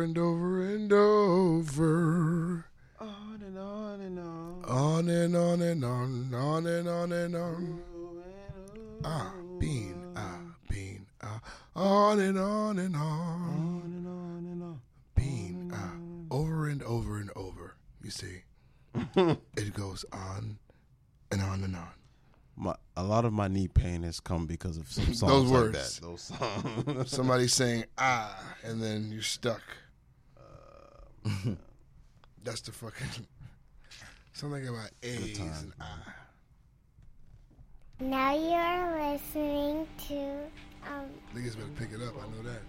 over and over and over. On and on and on. On and on and on. On and on and on. I've been on and on and on. On and on and on. Been over and over and over. You see, it goes on and on and on. A lot of my knee pain has come because of some songs those words. Like that. Those songs. Somebody's saying, ah, and then you're stuck. That's the fucking... Something about A's and ah. Now you're listening to... Niggas better pick it up, I know that.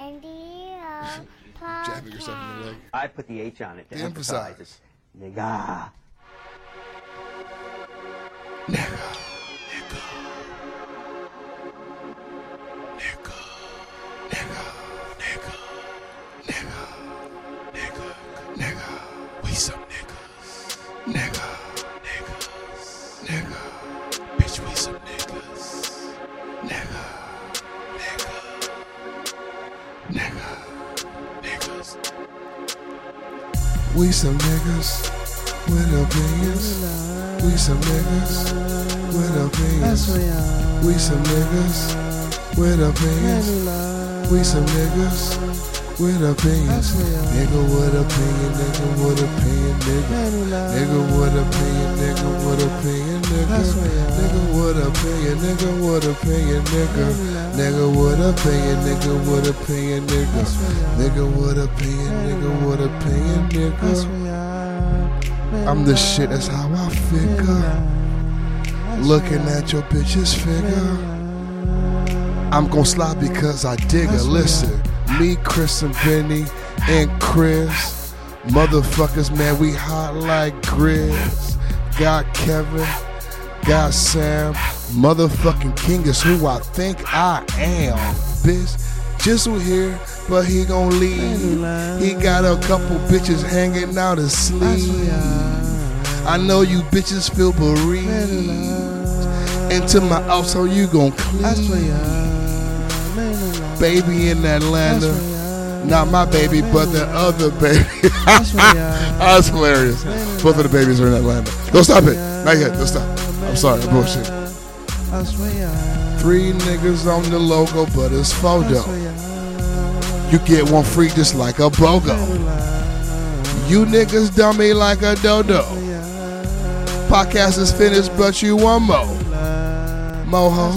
NDO podcast. Jabbing yourself in the leg. I put the H on it to emphasize. Nigga. Nigga. We some niggas with opinions. We some niggas with opinions. We some niggas with opinions. We some niggas with opinions. Nigga with opinion, nigga with opinion, nigga. Nigga with opinion, nigga with opinion, nigga. Nigga with opinion, nigga with opinion, nigga. Nigga with a opinion, nigga with a opinion, nigga. Nigga with a opinion, nigga with a opinion, nigga. I'm the shit, that's how I figure. Looking at your bitch's figure. I'm gon' slide because I dig her. Listen, me, Chris, and Benny, and Chris. Motherfuckers, man, we hot like Grizz. Got Kevin, got Sam. Motherfucking king is who I think I am. Bitch, Jizzle here, but he gon' leave. He got a couple bitches hanging out his sleeve. I know you bitches feel bereaved. And to my household, you gon' clean. Baby in Atlanta. Not my baby, but the other baby. That's hilarious. Both of the babies are in Atlanta. Don't stop it. Not yet. Don't stop. I'm sorry. I'm bullshit. Three niggas on the logo, but it's photo. You get one free just like a BOGO. You niggas dummy like a dodo. Podcast is finished, but you want more. Moho,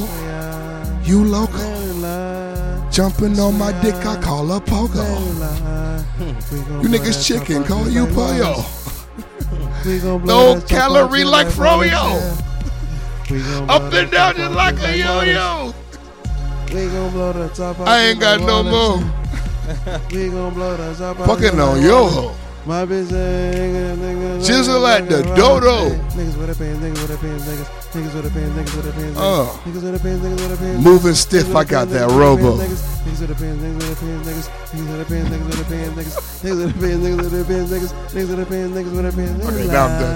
you loco. Jumping on my dick, I call a pogo. You niggas chicken, call you pollo. No calorie like froyo. Up and down just like a yo-yo. I ain't got no more. Fucking on yo ho. Jizzle at the dodo. Moving stiff, I got that robo. Okay, now I'm done.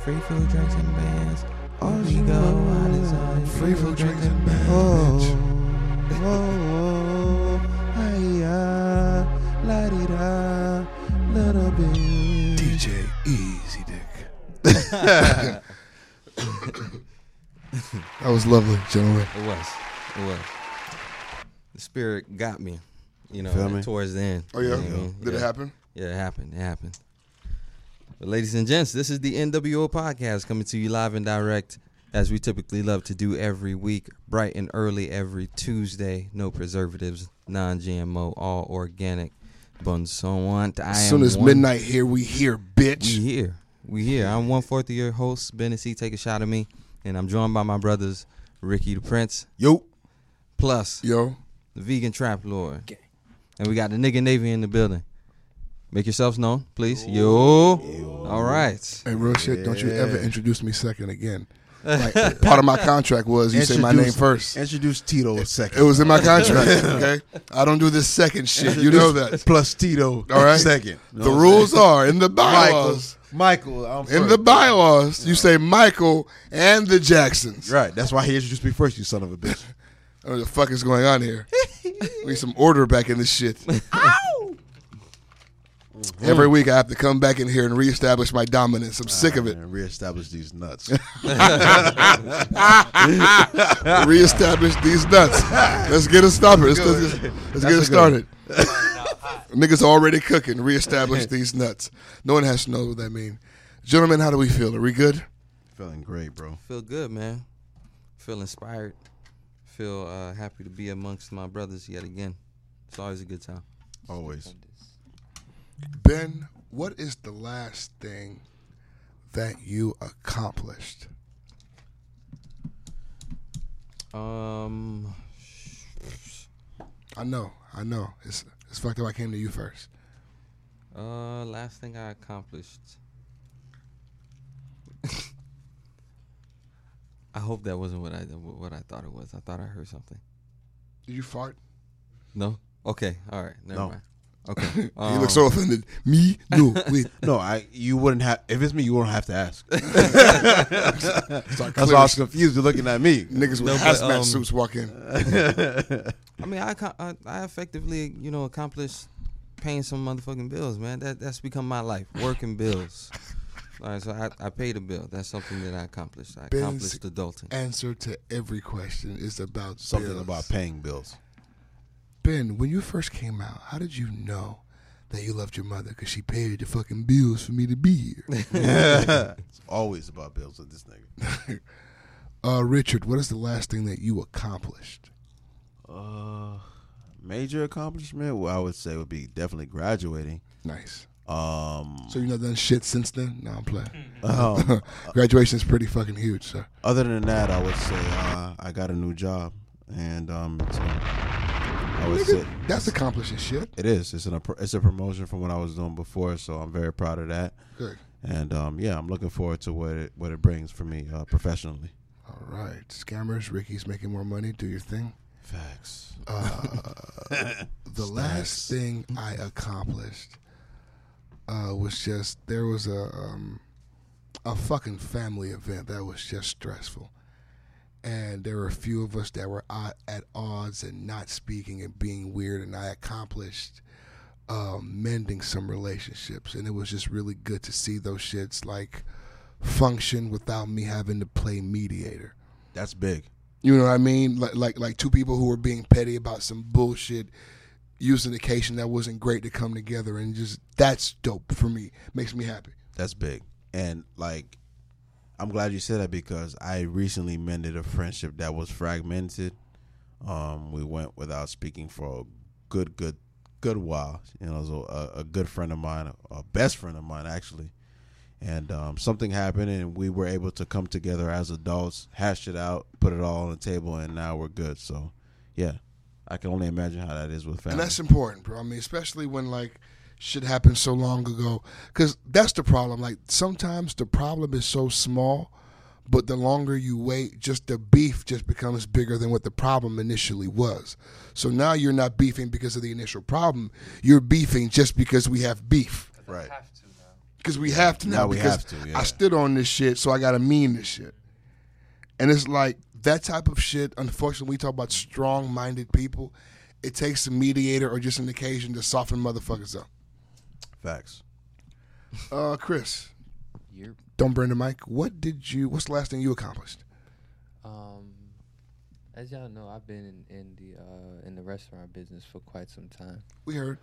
Free food, drinks, and bands. Oh, we go out is on. Free food, drinks, and bands. Oh, hiya, la di da, little bit. DJ Easy Dick. That was lovely, gentlemen. It was. The spirit got me, you know, me? Towards the end. Oh yeah, you know? Did it happen? Yeah, it happened. But ladies and gents, this is the NWO podcast coming to you live and direct, as we typically love to do every week, bright and early every Tuesday. No preservatives, non-GMO, all organic. Bonsoir. As soon as midnight here, we here, bitch. We here. We here. I'm 1/4 of your host, Ben and C. Take a shot at me. And I'm joined by my brothers, Ricky the Prince. Yo. Plus. Yo. The Vegan Trap Lord. Okay. And we got the nigga Navy in the building. Make yourselves known, please. Yo. Yo. All right. Hey, real shit, don't you ever introduce me second again. Like, part of my contract was you say my name first. Introduce Tito a second. It was in my contract, okay? I don't do this second shit. You know that. Plus Tito, all right? Second. No, the rules are in the bylaws. Michael. I'm in the bylaws, you say Michael and the Jacksons. Right. That's why he introduced me first, you son of a bitch. I don't know what the fuck is going on here. We need some order back in this shit. Ow! Every week I have to come back in here and reestablish my dominance. I'm sick of it. Man, reestablish these nuts. Reestablish these nuts. Let's get a stopper. Let's get it started. Niggas already cooking. Reestablish these nuts. No one has to know what that means. Gentlemen, how do we feel? Are we good? Feeling great, bro. Feel good, man. Feel inspired. Feel happy to be amongst my brothers yet again. It's always a good time. Always. Ben, what is the last thing that you accomplished? I know. It's fucked up. I came to you first. Last thing I accomplished. I hope that wasn't what I thought it was. I thought I heard something. Did you fart? No. Okay. All right. Never mind. Okay. You look so offended. Me? No. Wait. No. You wouldn't have. If it's me, you won't have to ask. That's why I was confused. You're looking at me. Niggas with hazmat suits walk in. I mean, I effectively, accomplished paying some motherfucking bills, man. That's become my life. Working bills. All right, so I paid a bill. That's something that I accomplished. Ben's accomplished adulting. Answer to every question is about something bills. About paying bills. Ben, when you first came out, how did you know that you loved your mother? Because she paid the fucking bills for me to be here. It's always about bills with this nigga. Richard, what is the last thing that you accomplished? Major accomplishment? Well, I would say would be definitely graduating. Nice. So you've not done shit since then? No, I'm playing. Graduation is pretty fucking huge, sir. Other than that, I would say I got a new job, and so I would say that's accomplishing shit. It is. It's a promotion from what I was doing before, so I'm very proud of that. Good. And I'm looking forward to what it brings for me professionally. All right, scammers, Ricky's making more money. Do your thing. Facts. The last thing I accomplished. Was just there was a fucking family event that was just stressful, and there were a few of us that were at odds and not speaking and being weird, and I accomplished mending some relationships, and it was just really good to see those shits like function without me having to play mediator. That's big. You know what I mean? Like two people who were being petty about some bullshit. Used an occasion that wasn't great to come together, and just that's dope for me. Makes me happy. That's big. And like, I'm glad you said that because I recently mended a friendship that was fragmented. We went without speaking for a good while. It was a good friend of mine, a best friend of mine actually. And something happened, and we were able to come together as adults, hash it out, put it all on the table, and now we're good. So, yeah. I can only imagine how that is with family. And that's important, bro. I mean, especially when, like, shit happened so long ago. Because that's the problem. Like, sometimes the problem is so small, but the longer you wait, just the beef just becomes bigger than what the problem initially was. So now you're not beefing because of the initial problem. You're beefing just because we have beef. Right. Because we have to now. Because we have to, yeah. I stood on this shit, so I got to mean this shit. And it's like, that type of shit, unfortunately, we talk about strong-minded people. It takes a mediator or just an occasion to soften motherfuckers up. Facts. Chris, don't burn the mic. What's the last thing you accomplished? As y'all know, I've been in the restaurant business for quite some time. We heard.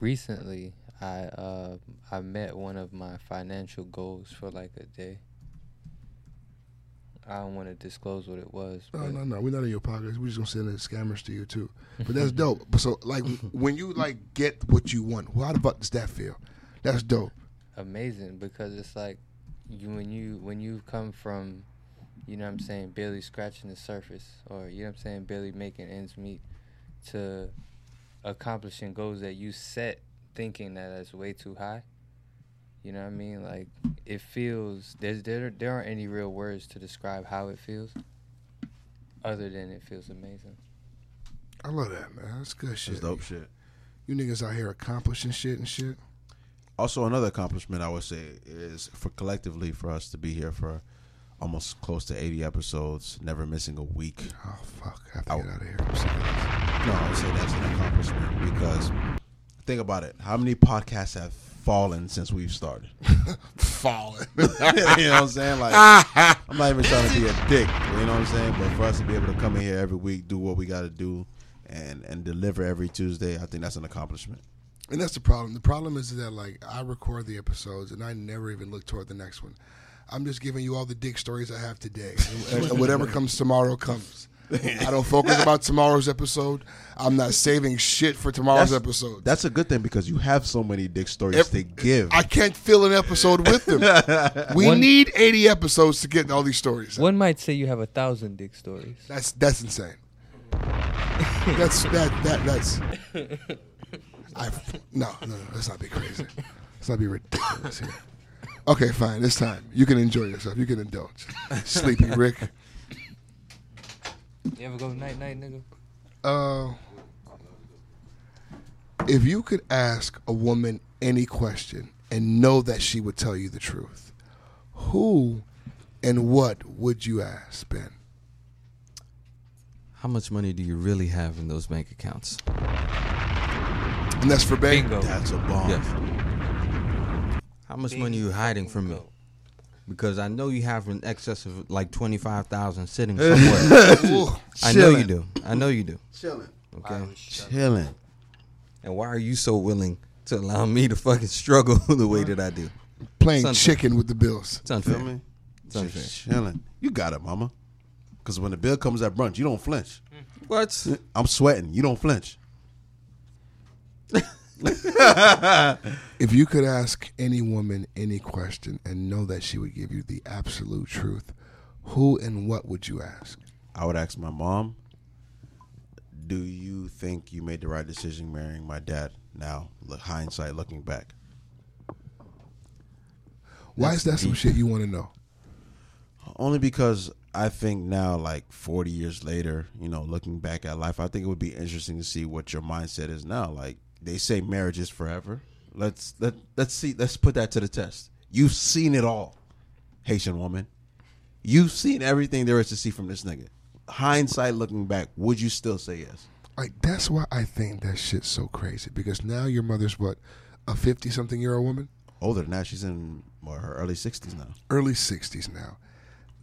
Recently, I met one of my financial goals for like a day. I don't want to disclose what it was. No. We're not in your pockets. We're just going to send the scammers to you, too. But that's dope. So, like, when you, like, get what you want, how the fuck does that feel? That's dope. Amazing, because it's like when you come from, you know what I'm saying, barely scratching the surface or, you know what I'm saying, barely making ends meet to accomplishing goals that you set thinking that it's way too high. You know what I mean? Like, it feels, there aren't any real words to describe how it feels other than it feels amazing. I love that, man. That's good shit. That's dope shit. You niggas out here accomplishing shit and shit. Also, another accomplishment I would say is for collectively for us to be here for almost close to 80 episodes, never missing a week. Oh, fuck. I have to get out of here. No, I would say that's an accomplishment because think about it. How many podcasts have fallen since we've started? Fallen. You know what I'm saying? Like, I'm not even trying to be a dick. You know what I'm saying? But for us to be able to come in here every week, do what we got to do, and deliver every Tuesday, I think that's an accomplishment. And that's the problem. The problem is that, like, I record the episodes and I never even look toward the next one. I'm just giving you all the dick stories I have today. And whatever comes tomorrow comes. I don't focus about tomorrow's episode. I'm not saving shit for tomorrow's episode. That's a good thing because you have so many dick stories to give. I can't fill an episode with them. We need 80 episodes to get all these stories. One might say you have 1,000 dick stories. That's insane. That's. No, let's not be crazy. Let's not be ridiculous here. Okay, fine. It's time. You can enjoy yourself. You can indulge. Sleepy Rick. You ever go night-night, nigga? If you could ask a woman any question and know that she would tell you the truth, who and what would you ask, Ben? How much money do you really have in those bank accounts? And that's for Ben. Bingo. That's a bomb. Yes. How much money are you hiding from me? Because I know you have an excess of like 25,000 sitting somewhere. Ooh, I know you do. Chilling. Okay. Chilling. And why are you so willing to allow me to fucking struggle the way that I do? Playing chicken with the bills. It's unfair. Feel me? It's unfair. Chilling. You got it, mama. Because when the bill comes at brunch, you don't flinch. What? I'm sweating. You don't flinch. If you could ask any woman any question and know that she would give you the absolute truth, who and what would you ask? I would ask my mom, do you think you made the right decision marrying my dad now, hindsight looking back? Why is that some shit you want to know? Only because I think now, like 40 years later, you know, looking back at life, I think it would be interesting to see what your mindset is now. Like, they say marriage is forever. Let's see. Let's put that to the test. You've seen it all, Haitian woman. You've seen everything there is to see from this nigga. Hindsight looking back, would you still say yes? Like, that's why I think that shit's so crazy. Because now your mother's what, a 50-something-year-old woman? Older than that. She's in her early 60s now. Early 60s now.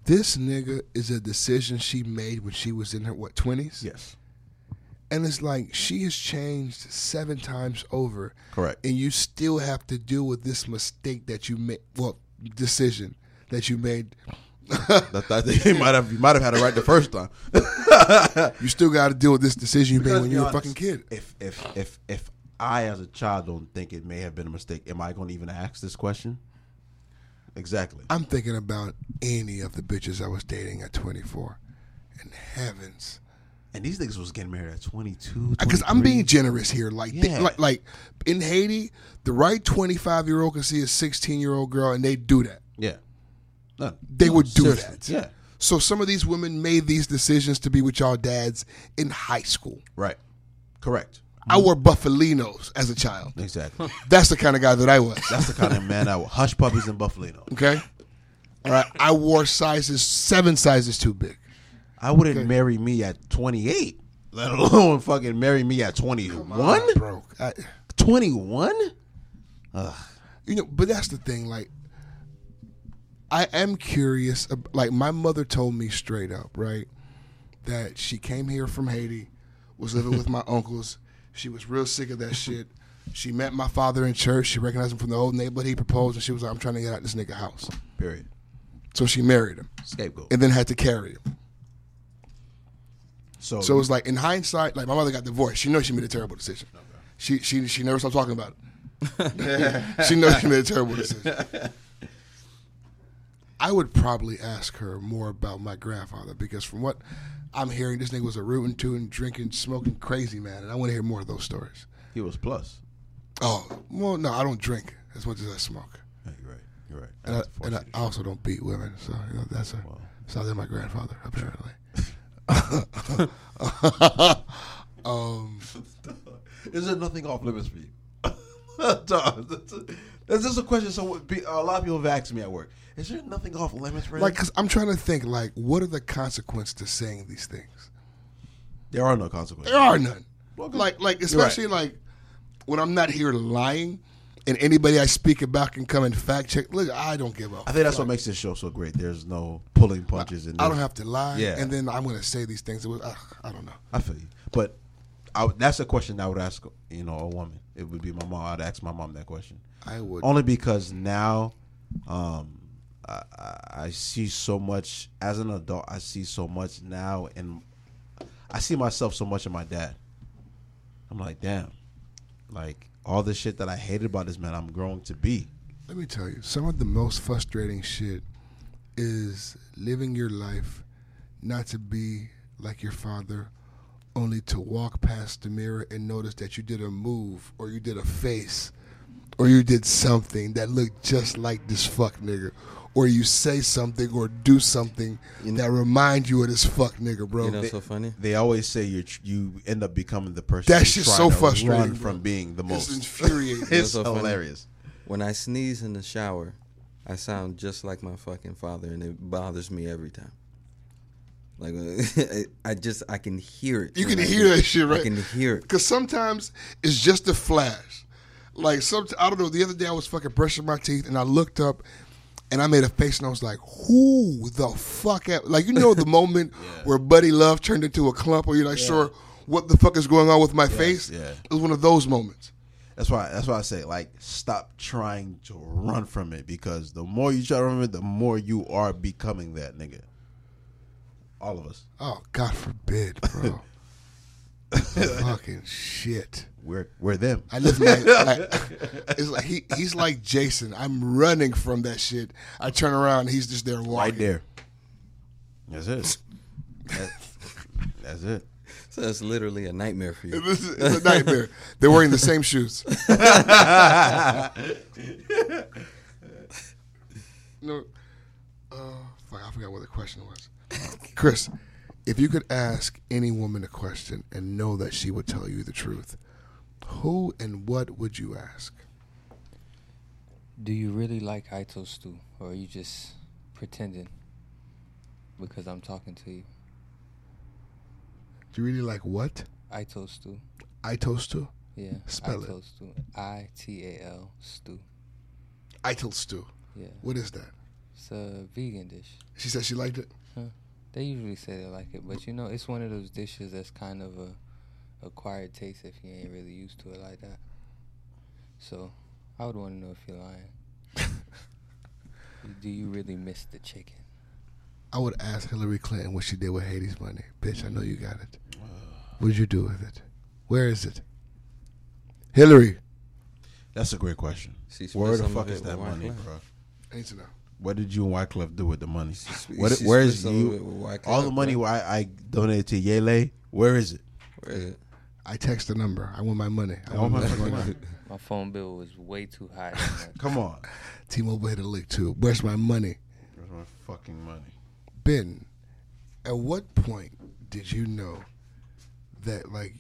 This nigga is a decision she made when she was in her, 20s? Yes. And it's like she has changed 7 times over. Correct. And you still have to deal with this mistake that you made, decision that you made. I think you might have had it right the first time. You still got to deal with this decision you made when you were a fucking kid. If I as a child don't think it may have been a mistake, am I going to even ask this question? Exactly. I'm thinking about any of the bitches I was dating at 24. And heavens. And these niggas was getting married at 22, 23. Because I'm being generous here. Like, yeah. Like in Haiti, the right 25-year-old can see a 16-year-old girl, and they do that. Yeah. No, they would do that. Yeah. So some of these women made these decisions to be with y'all dads in high school. Right. Correct. I wore buffalinos as a child. Exactly. That's the kind of guy that I was. That's the kind of man I was. Hush puppies and buffalinos. Okay. All right. I wore 7 sizes too big. I wouldn't marry me at 28, let alone fucking marry me at 21. Bro, 21? You know, but that's the thing. Like, I am curious. Like, my mother told me straight up, right, that she came here from Haiti, was living with my uncles. She was real sick of that shit. She met my father in church. She recognized him from the old neighborhood. He proposed, and she was like, "I'm trying to get out of this nigga house." Period. So she married him. Scapegoat. And then had to carry him. So it's like, in hindsight, like my mother got divorced. She knows she made a terrible decision. Okay. She never stopped talking about it. She knows she made a terrible decision. I would probably ask her more about my grandfather, because from what I'm hearing, this nigga was a rootin', tootin', drinking, smoking, crazy man, and I want to hear more of those stories. He was plus. Oh, well, no, I don't drink as much as I smoke. Yeah, you're right. You're right. And I also don't beat women, so you know, that's wow. It's not my grandfather, apparently. Is there nothing off limits for you? That's just a question. So a lot of people have asked me at work. Is there nothing off limits for you? Like, 'cause I'm trying to think. Like, what are the consequences to saying these things? There are no consequences. There are none. Well, like especially right. Like when I'm not here lying, and anybody I speak about can come and fact check. Look, I don't give up. I think that's what makes this show so great. There's no pulling punches. I don't have to lie. Yeah. And then I'm going to say these things. It was, I don't know. I feel you, but. That's a question I would ask, you know, a woman. It would be my mom. I'd ask my mom that question. I would. Only because now I see so much. As an adult, I see so much now. And I see myself so much in my dad. I'm like, damn. Like, all the shit that I hated about this man, I'm growing to be. Let me tell you, some of the most frustrating shit is living your life not to be like your father, only to walk past the mirror and notice that you did a move or you did a face or you did something that looked just like this fuck nigga, or you say something or do something that reminds you of this fuck nigga, bro. You know what's so funny? They always say you end up becoming the person that's just so frustrating, run from being the most. It's infuriating. It's so hilarious. Funny. When I sneeze in the shower, I sound just like my fucking father, and it bothers me every time. Like, I can hear it. You can hear that shit, right? I can hear it. Because sometimes it's just a flash. Like, I don't know, the other day I was fucking brushing my teeth and I looked up and I made a face and I was like, who the fuck? Like, you know the moment where Buddy Love turned into a clump or you're like, sure, what the fuck is going on with my face? Yeah. It was one of those moments. That's why I say, like, stop trying to run from it, because the more you try to run from it, the more you are becoming that nigga. All of us. Oh, God forbid, bro. Fucking shit. We're them. I live it's like he's like Jason. I'm running from that shit. I turn around and he's just there walking. Right there. That's it. That's it. So that's literally a nightmare for you. It's a nightmare. They're wearing the same shoes. No. Fuck, I forgot what the question was. Chris, if you could ask any woman a question and know that she would tell you the truth, who and what would you ask? Do you really like Ito stew, or are you just pretending because I'm talking to you? Do you really like what? Ito stew. Ito stew? Yeah. Spell Ito stew. I-T-A-L stew. Ito stew. Yeah. What is that? It's a vegan dish. She said she liked it? Huh. They usually say they like it, but you know, it's one of those dishes that's kind of a acquired taste if you ain't really used to it like that. So, I would want to know if you're lying. Do you really miss the chicken? I would ask Hillary Clinton what she did with Haiti's money. Bitch, I know you got it. What did you do with it? Where is it? Hillary. That's a great question. Where the fuck is that money, bro? I need to know. What did you and Wyclef do with the money? Where is you? All the money I donated to Yele, where is it? Where is it? I text the number. I want my money. I want my money. My phone bill was way too high. Come on. T-Mobile had a lick too. Where's my money? Where's my fucking money? Ben, at what point did you know that like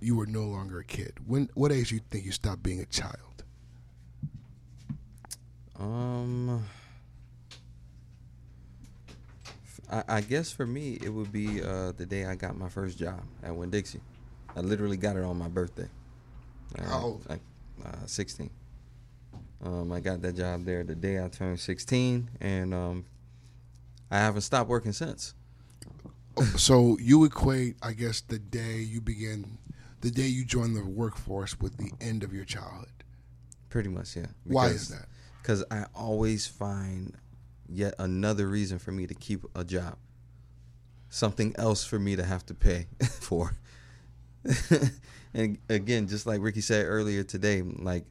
you were no longer a kid? What age do you think you stopped being a child? I guess for me, it would be the day I got my first job at Winn-Dixie. I literally got it on my birthday. How old? Like 16. I got that job there the day I turned 16, and I haven't stopped working since. So you equate, I guess, the day you joined the workforce with the end of your childhood. Pretty much, yeah. Why is that? Because I always find yet another reason for me to keep a job. Something else for me to have to pay for. And again, just like Ricky said earlier today, like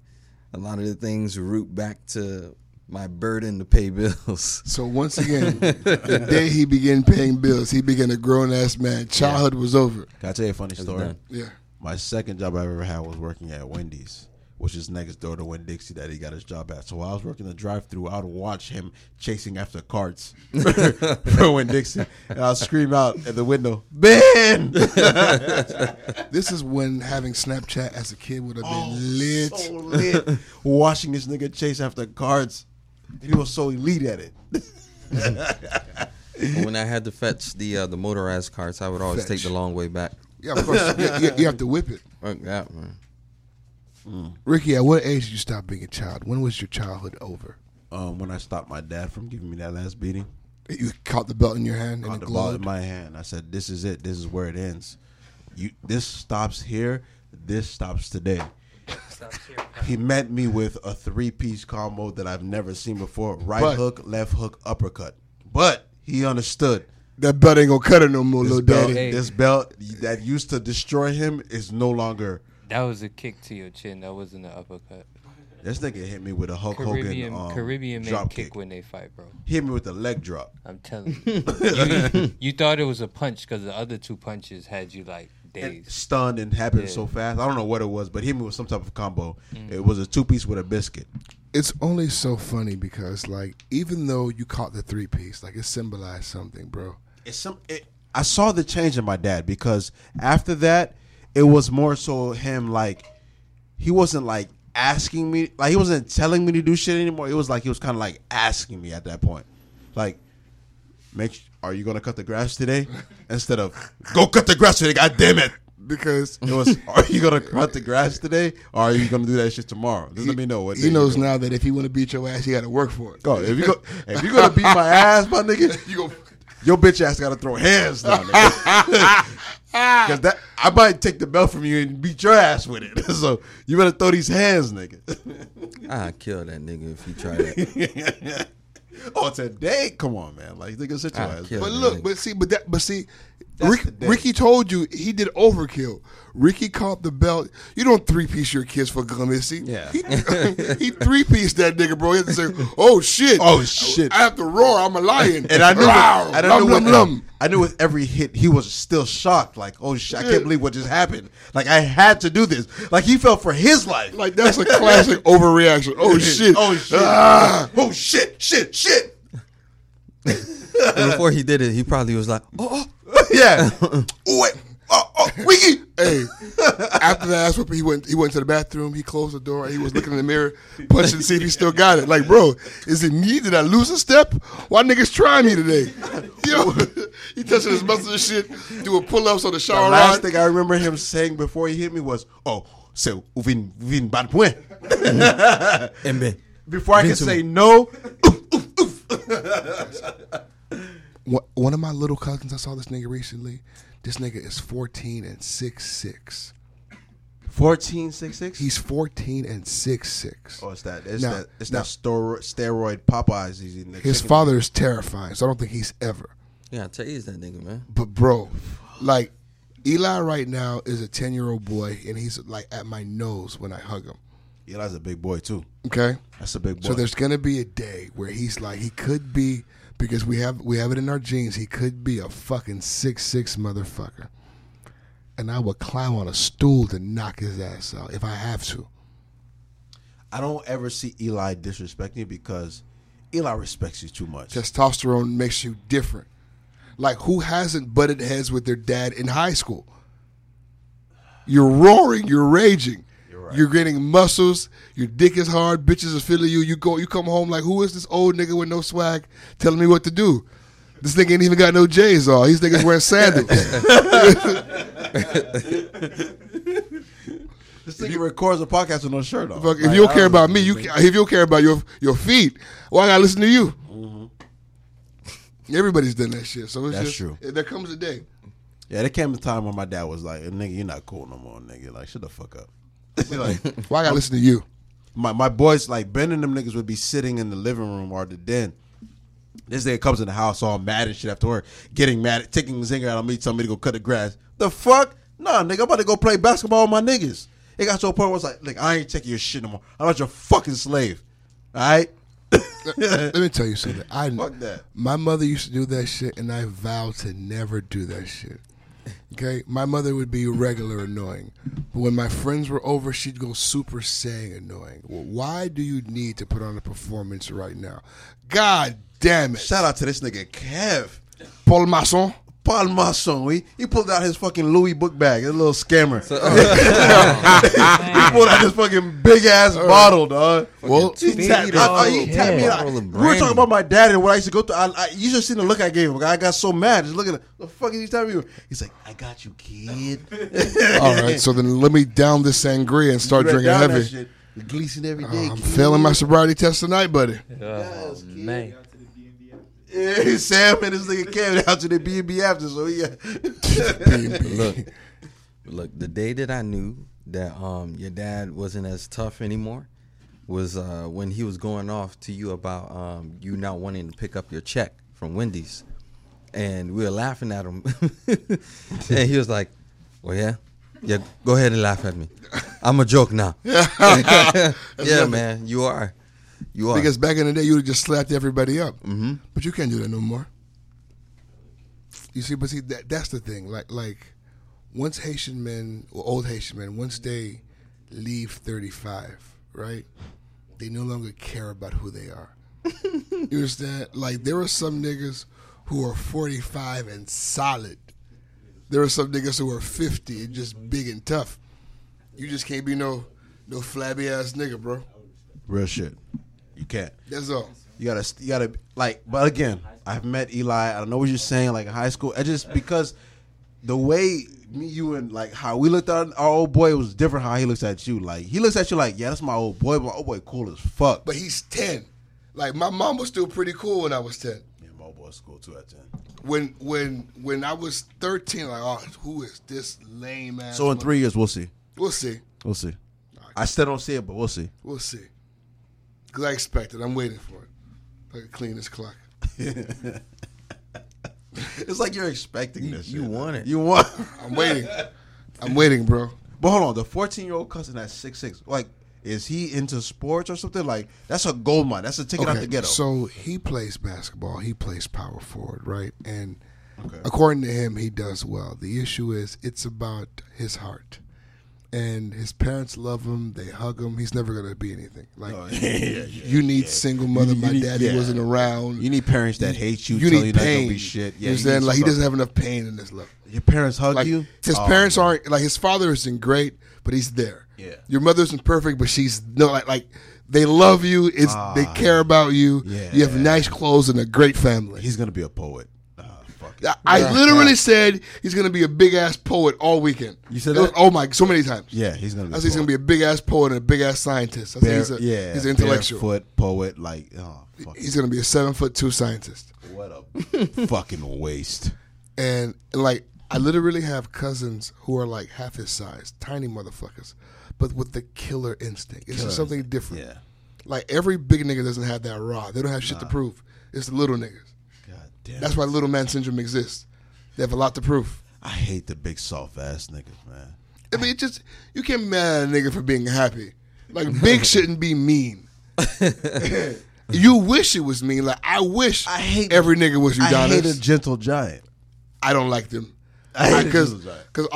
a lot of the things root back to my burden to pay bills. So once again, the day he began paying bills, he began a grown-ass man. Childhood was over. Can I tell you a funny story? Yeah. My second job I ever had was working at Wendy's, which is next door to Winn-Dixie that he got his job at. So while I was working the drive-thru, I would watch him chasing after carts for Winn-Dixie. And I would scream out at the window, Ben! This is when having Snapchat as a kid would have been lit. So lit. Watching this nigga chase after carts. He was so elite at it. When I had to fetch the motorized carts, I would always take the long way back. Yeah, of course. You have to whip it. Fuck that, man. Mm. Ricky, at what age did you stop being a child? When was your childhood over? When I stopped my dad from giving me that last beating. You caught the belt in your hand? Caught the belt in my hand. I said, this is it. This is where it ends. This stops here. This stops today. He met me with a 3-piece combo that I've never seen before. Right hook, left hook, uppercut. But he understood. That belt ain't going to cut it no more, little daddy. This belt that used to destroy him is no longer... That was a kick to your chin. That wasn't an uppercut. This nigga hit me with a Hulk Hogan Caribbean drop kick when they fight, bro. Hit me with a leg drop. I'm telling you. you thought it was a punch because the other two punches had you like dazed. Stunned and happened so fast. I don't know what it was, but hit me with some type of combo. Mm-hmm. It was a 2-piece with a biscuit. It's only so funny because like even though you caught the 3-piece, like it symbolized something, bro. I saw the change in my dad because after that, it was more so him, like, he wasn't, like, asking me. Like, he wasn't telling me to do shit anymore. It was like he was kind of, like, asking me at that point. Like, are you going to cut the grass today? Instead of, go cut the grass today, God damn it. Because it was, are you going to cut the grass today? Or are you going to do that shit tomorrow? Just let me know. He knows now that if you want to beat your ass, you got to work for it. If you're going to beat my ass, my nigga, your bitch ass got to throw hands down, nigga. Because that I might take the belt from you and beat your ass with it. So you better throw these hands, nigga. I'd kill that nigga if he tried that. Oh, today? Come on, man. Like, nigga, sit your ass. But look, but see, Ricky told you he did overkill. Ricky caught the belt. You don't 3-piece your kids for glumissy. Yeah. He 3-pieced that nigga, bro. He had to say, oh, shit. Oh, shit. I have to roar. I'm a lion. And I knew I knew with every hit, he was still shocked. Like, oh, shit, I can't believe what just happened. Like, I had to do this. Like, he fell for his life. Like, that's a classic overreaction. Oh, shit. Oh, shit. Oh, shit. Before he did it, he probably was like, oh. Yeah. Wiggy. Hey, after the ass whooping, he went to the bathroom, he closed the door, and he was looking in the mirror, punching to see if he still got it. Like, bro, is it me? Did I lose a step? Why niggas trying me today? Yo, he touching his muscles and shit, doing pull-ups on the shower rod. The last thing I remember him saying before he hit me was, oh, so, uvin ban point. Before I could say no, one of my little cousins, I saw this nigga recently. This nigga is 14 and 6'6". 14, 6'6"? He's 14 and 6'6". Oh, it's that steroid Popeyes. His father is terrifying, so I don't think he's ever. Yeah, I tell you, he's that nigga, man. But, bro, like, Eli right now is a 10-year-old boy, and he's, like, at my nose when I hug him. Eli's a big boy, too. Okay? That's a big boy. So there's going to be a day where he's, like, he could be... Because we have it in our genes, he could be a fucking 6'6" motherfucker, and I would climb on a stool to knock his ass out if I have to. I don't ever see Eli disrespecting you because Eli respects you too much. Testosterone makes you different. Like who hasn't butted heads with their dad in high school? You're roaring, you're raging. Right. You're getting muscles. Your dick is hard. Bitches are feeling you. You come home like, who is this old nigga with no swag telling me what to do? This nigga ain't even got no J's on. These niggas wearing sandals. This nigga records a podcast with no shirt on. Fuck, if you don't care about me, if you don't care about your feet, why I gotta listen to you? Mm-hmm. Everybody's done that shit. So that's just true. There comes a day. Yeah, there came a time when my dad was like, nigga, you're not cool no more, nigga. Like, shut the fuck up. Like, why I gotta listen to you? My boys, like Ben and them niggas would be sitting in the living room or the den, This nigga comes in the house all mad and shit after work, getting mad, taking zinger out on me, telling me to go cut the grass. The fuck? Nah, nigga, I'm about to go play basketball with my niggas. It got to a point where it's like, I ain't taking your shit no more. I'm not your fucking slave. All right? Let me tell you something. Fuck that. My mother used to do that shit, and I vowed to never do that shit. Okay? My mother would be regular annoying. But when my friends were over, she'd go super Saiyan annoying. Well, why do you need to put on a performance right now? God damn it. Shout out to this nigga, Kev. Paul Masson, he pulled out his fucking Louis book bag. A little scammer. So, he pulled out his fucking big ass bottle, dog. Well, he tapped me out. We were talking about my dad and what I used to go through. You should have seen the look I gave him. I got so mad. Just looking at him. The fuck is he tapping me? He's like, I got you, kid. All right, so then let me down this sangria and start drinking heavy. Gleason every day. I'm failing my sobriety test tonight, buddy. Oh, man. Yeah, Sam and his nigga came out to the B&B after, so yeah. Look, the day that I knew that your dad wasn't as tough anymore was when he was going off to you about you not wanting to pick up your check from Wendy's. And we were laughing at him. And he was like, well, yeah, go ahead and laugh at me. I'm a joke now. Yeah, man, you are. You are. Because back in the day, you would have just slapped everybody up. Mm-hmm. But you can't do that no more. You see, but see, that's the thing. Like once Haitian men, or old Haitian men, once they leave 35, right, they no longer care about who they are. You understand? Like, there are some niggas who are 45 and solid. There are some niggas who are 50 and just big and tough. You just can't be no flabby-ass nigga, bro. Real shit. You can't. That's all. You gotta like. But again, I've met Eli. I don't know what you're saying. Like in high school, I just because the way me, you, and like how we looked at our old boy was different. How he looks at you, like he looks at you like, yeah, that's my old boy. But my old boy cool as fuck. But he's 10. Like my mom was still pretty cool when I was 10. Yeah, my old boy was cool too at 10. When I was 13, like, oh, who is this lame ass? So in 3 years, we'll see. I still don't see it, but we'll see. We'll see. Because I expect it. I'm waiting for it. I can clean this clock. It's like you're expecting this shit. You want it. You want it. I'm waiting, bro. But hold on. The 14-year-old cousin at 6'6", like, is he into sports or something? Like, that's a gold mine. That's a ticket out the ghetto. So he plays basketball. He plays power forward, right? And according to him, he does well. The issue is it's about his heart. And his parents love him. They hug him. He's never going to be anything. Like, you need single mother. My daddy wasn't around. You need parents that hate you. You tell need you pain. Not be shit. Yeah, you understand? Like, he doesn't have enough pain in this life. Your parents hug like, you? His parents aren't. Like, his father isn't great, but he's there. Yeah. Your mother isn't perfect, but she's like they love you. It's they care about you. Yeah. You have nice clothes and a great family. He's going to be a poet. I literally said he's going to be a big-ass poet all weekend. You said that? Oh, my, so many times. Yeah, he's going to be he's going to be a big-ass poet and a big-ass scientist. He's an intellectual. Barefoot poet, like, oh, fuck. He's going to be a 7'2" scientist. What a fucking waste. And, like, I literally have cousins who are, like, half his size, tiny motherfuckers, but with the killer instinct. It's just something different. Yeah. Like, every big nigga doesn't have that raw. They don't have shit to prove. It's the little niggas. Damn. That's why little man syndrome exists. They have a lot to prove. I hate the big soft ass niggas, man. I mean, you can't be mad at a nigga for being happy. Like, big shouldn't be mean. You wish it was mean. Like, I wish every nigga was Udonis. I hate a gentle giant. I don't like them. I hate a gentle giant. Because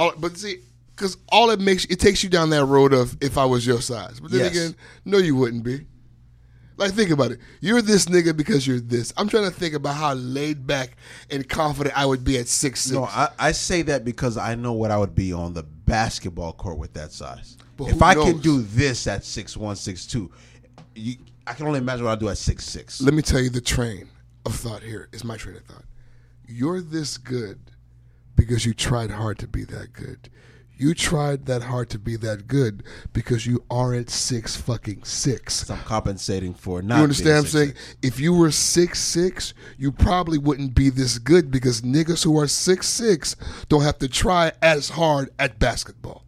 all it takes you down that road of if I was your size. But then again, no, you wouldn't be. Like, think about it. You're this nigga because you're this. I'm trying to think about how laid back and confident I would be at 6'6". No, I say that because I know what I would be on the basketball court with that size. But if I can do this at 6'1", 6'2", I can only imagine what I'll do at 6'6". Let me tell you the train of thought here. It's my train of thought. You're this good because you tried hard to be that good. You tried that hard to be that good because you aren't 6'6". So I'm compensating for not. You understand what I'm saying? If you were 6'6", you probably wouldn't be this good because niggas who are 6'6" don't have to try as hard at basketball.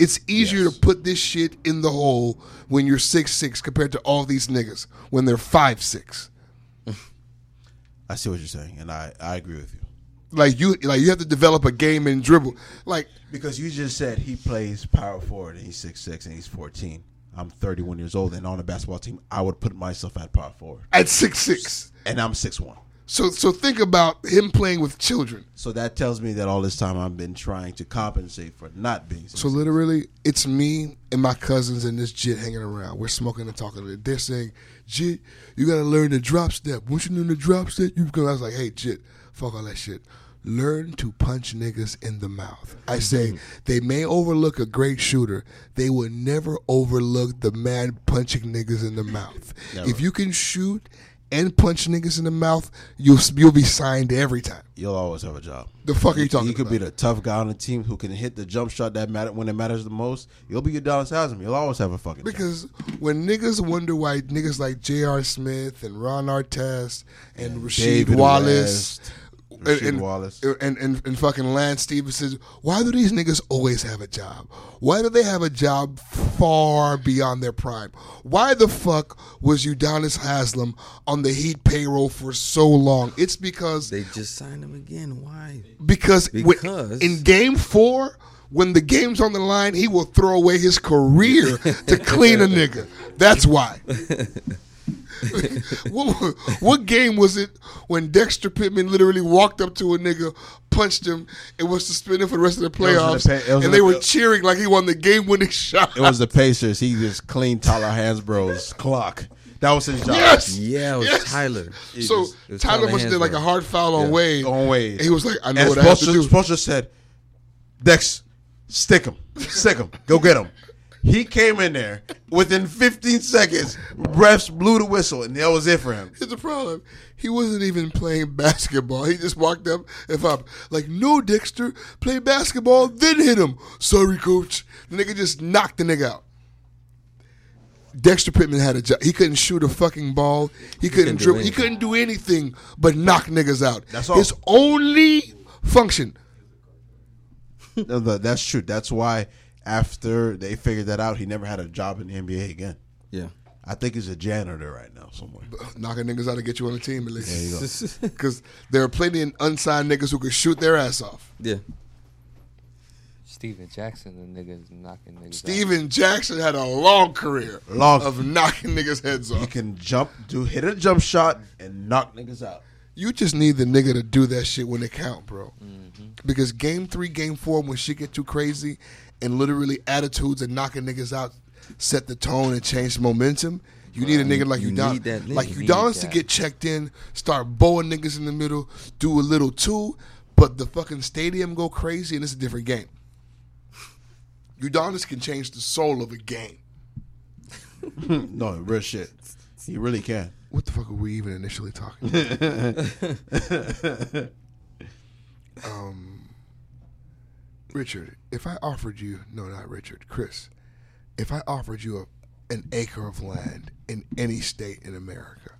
It's easier to put this shit in the hole when you're 6'6" compared to all these niggas when they're 5'6". I see what you're saying, and I agree with you. Like you have to develop a game and dribble, like, because you just said he plays power forward and he's 6'6" and he's 14. I'm 31 years old, and on a basketball team, I would put myself at power forward at 6'6", and I'm 6'1". So think about him playing with children. So that tells me that all this time I've been trying to compensate for not being 6'6". So literally, it's me and my cousins and this jit hanging around. We're smoking and talking. They're saying, "Jit, you gotta learn the drop step. Once you learn the drop step, you go." I was like, "Hey, Jit, fuck all that shit. Learn to punch niggas in the mouth." I say, they may overlook a great shooter. They will never overlook the man punching niggas in the mouth. Never. If you can shoot and punch niggas in the mouth, you'll be signed every time. You'll always have a job. The fuck are you talking about? You could be the tough guy on the team who can hit the jump shot that matter when it matters the most. You'll be your Dallas Haslam. You'll always have a fucking job. Because when niggas wonder why niggas like J.R. Smith and Ron Artest and Rasheed Wallace... And fucking Lance Stevenson. Why do these niggas always have a job? Why do they have a job far beyond their prime? Why the fuck was Udonis Haslam on the Heat payroll for so long? It's because they just signed him again. Why? Because in Game 4, when the game's on the line, he will throw away his career to clean a nigga. That's why. What game was it when Dexter Pittman literally walked up to a nigga, punched him, and was suspended for the rest of the playoffs? They were cheering like he won the game-winning shot. It was the Pacers. He just cleaned Tyler Hansborough's clock. That was his job. Yes. Yeah, it was Tyler. It was Tyler must have did like a hard foul on Wade. On Wade. And he was like, I know what I have to do. Spoelstra said, Dex, stick him. Go get him. He came in there within 15 seconds. Refs blew the whistle, and that was it for him. Here's the problem. He wasn't even playing basketball. He just walked up and popped. Like, no, Dexter, play basketball, then hit him. Sorry, coach. The nigga just knocked the nigga out. Dexter Pittman had a job. He couldn't shoot a fucking ball. He couldn't dribble. He couldn't do anything but knock niggas out. That's all. His only function. That's true. That's why... After they figured that out, he never had a job in the NBA again. Yeah. I think he's a janitor right now somewhere. Knocking niggas out to get you on the team at least. There you go. Because there are plenty of unsigned niggas who could shoot their ass off. Yeah. Steven Jackson, the niggas knocking niggas out. Steven Jackson had a long career of knocking niggas' heads off. He can jump, hit a jump shot, and knock niggas out. You just need the nigga to do that shit when it count, bro. Mm-hmm. Because Game 3, Game 4, when shit get too crazy... And literally attitudes and knocking niggas out set the tone and change the momentum. You need a nigga like Udonis. Like Udonis to get checked in, start bowing niggas in the middle, do a little too, but the fucking stadium go crazy and it's a different game. Udonis can change the soul of a game. No, real shit. He really can. What the fuck were we even initially talking about? Richard, if I offered you, no, not Richard, Chris, if I offered you an acre of land in any state in America,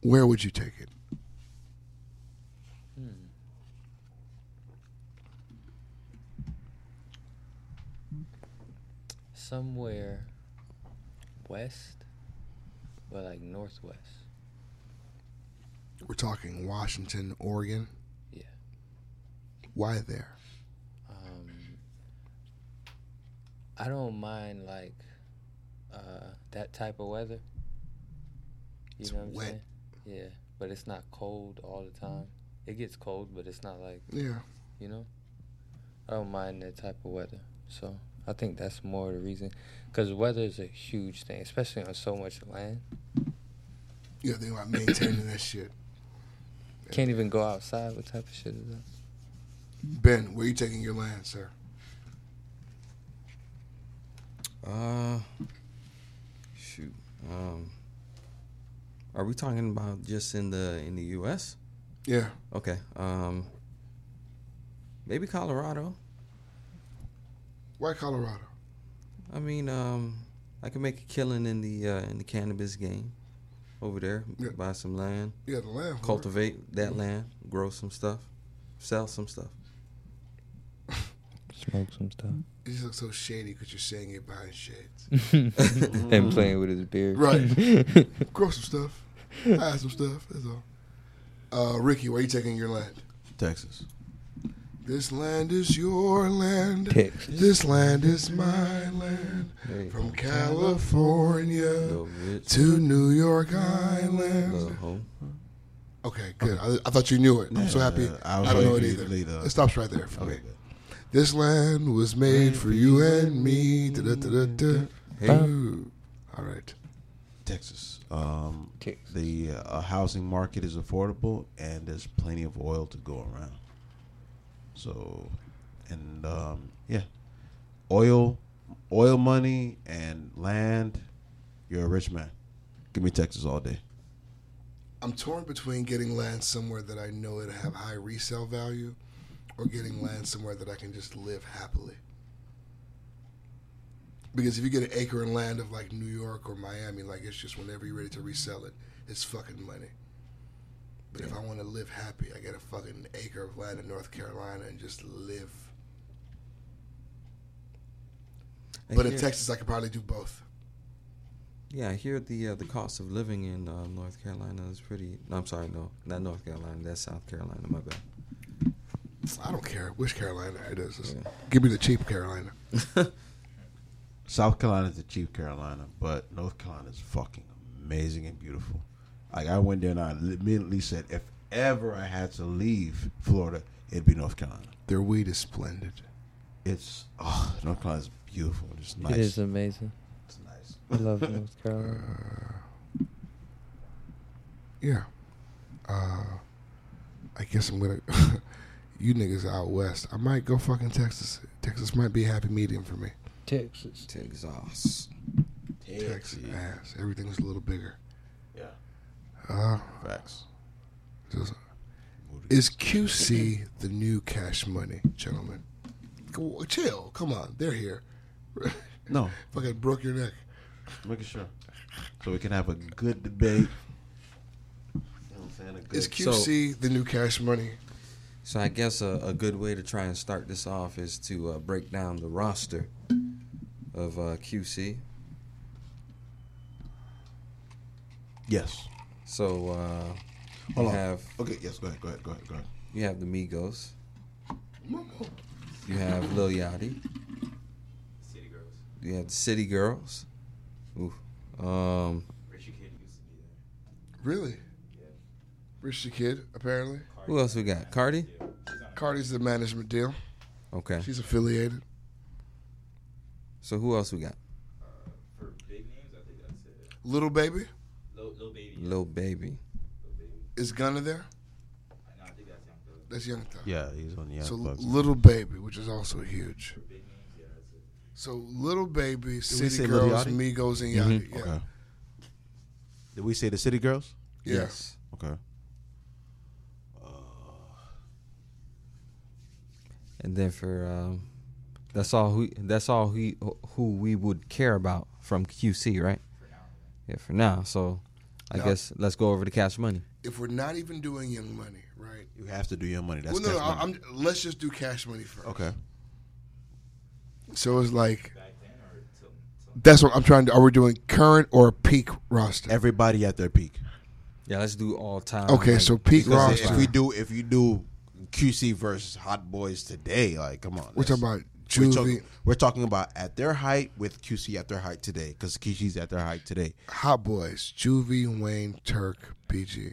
where would you take it? Somewhere west, but like northwest. We're talking Washington, Oregon? Yeah. Why there? I don't mind like that type of weather. You know what I'm saying? Yeah, but it's not cold all the time. It gets cold, but it's not like you know. I don't mind that type of weather, so I think that's more the reason. Because weather is a huge thing, especially on so much land. Yeah, they like maintaining that shit. Can't even go outside. What type of shit is that? Ben, where are you taking your land, sir? Shoot. Are we talking about just in the U.S.? Yeah. Okay. Maybe Colorado. Why Colorado? I mean, I can make a killing in the cannabis game over there. Yeah. Buy some land. Yeah, the land. Cultivate that land. Grow some stuff. Sell some stuff. Smoke some stuff. You just look so shady because you're saying it behind shades. And playing with his beard. Right. Grow some stuff. I had some stuff. That's all. Ricky, where you taking your land? Texas. This land is your land. Texas. This land is my land. Hey. From California to New York Island. Okay, good. I thought you knew it. I'm so happy. I don't know it either. It stops right there for me. This land was made for you and me. Da, da, da, da, da. Hey. All right. Texas. Texas. The housing market is affordable, and there's plenty of oil to go around. So, and yeah, oil money, and land. You're a rich man. Give me Texas all day. I'm torn between getting land somewhere that I know it have high resale value, or getting land somewhere that I can just live happily. Because if you get an acre in land of like New York or Miami, like it's just whenever you're ready to resell it, it's fucking money. But if I want to live happy, I get a fucking acre of land in North Carolina and just live. But in Texas, I could probably do both. Yeah, I hear the cost of living in North Carolina is pretty. No, I'm sorry, no, not North Carolina. That's South Carolina. My bad. I don't care which Carolina it is. Yeah. Give me the cheap Carolina. South Carolina is the cheap Carolina, but North Carolina is fucking amazing and beautiful. Like, I went there and I immediately said, if ever I had to leave Florida, it'd be North Carolina. Their weed is splendid. It's, oh, North Carolina is beautiful. It's nice. It is amazing. It's nice. I love North Carolina. Yeah. I guess I'm going to, you niggas out west, I might go fucking Texas. Texas might be a happy medium for me. Texas. Texas. Texas. Ass. Everything's a little bigger. Facts. Is QC the new Cash Money, gentlemen? Chill, come on, they're here. No, fucking broke your neck. Making sure, so we can have a good debate. You know what I'm saying? Is QC the new Cash Money? So I guess a good way to try and start this off is to break down the roster of QC. Yes. So, you have... Okay, yes, go ahead. You have the Migos. You have Lil Yachty. City Girls. You have the City Girls. Oof. Richie Kid used to be there. Really? Yeah. Richie Kid, apparently. Cardi. Who else we got? Cardi? Yeah. Cardi's the management deal. Okay. She's affiliated. So, who else we got? For big names, I think that's it. Lil Baby? Lil Baby. Is Gunna there? No, I think that's Young Thug. That's Young Thug. Yeah, he's on Young Thug. So Lil Baby, which is also huge. So Lil Baby, did City Girls, Migos, and Yachty. Mm-hmm. Yeah. Okay. Did we say the City Girls? Yeah. Yes. Okay. And then for that's all who we would care about from QC, right? Yeah, for now. So I guess let's go over to Cash Money. If we're not even doing Young Money, right? You have to do Young Money. That's Money. Let's just do Cash Money first. Okay. So it's like, back then or till that's what I'm trying to. Are we doing current or peak roster? Everybody at their peak. Yeah, let's do all time. Okay, like, so peak roster. If you do QC versus Hot Boys today, like, come on. We're talking about Juvie. We're talking about at their height with QC at their height today, because QC's at their height today. Hot Boys, Juvie, Wayne, Turk, PG.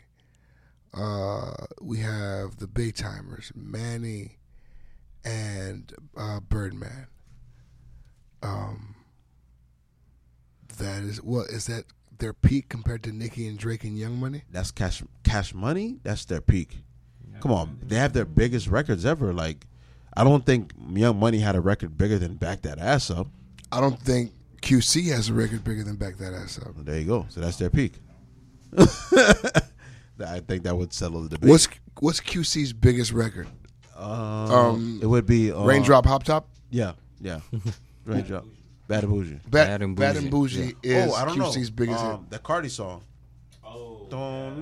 We have the Big Timers, Manny and Birdman. That is what is that their peak compared to Nicki and Drake and Young Money? That's Cash Money. That's their peak. Come on, they have their biggest records ever. Like, I don't think Young Money had a record bigger than Back That Ass Up. I don't think QC has a record bigger than Back That Ass Up. Well, there you go. So that's their peak. I think that would settle the debate. What's QC's biggest record? It would be Raindrop Hop Top? Yeah. Raindrop. Bad and Bougie. Bad and Bougie is QC's biggest hit. That Cardi song. Oh. No.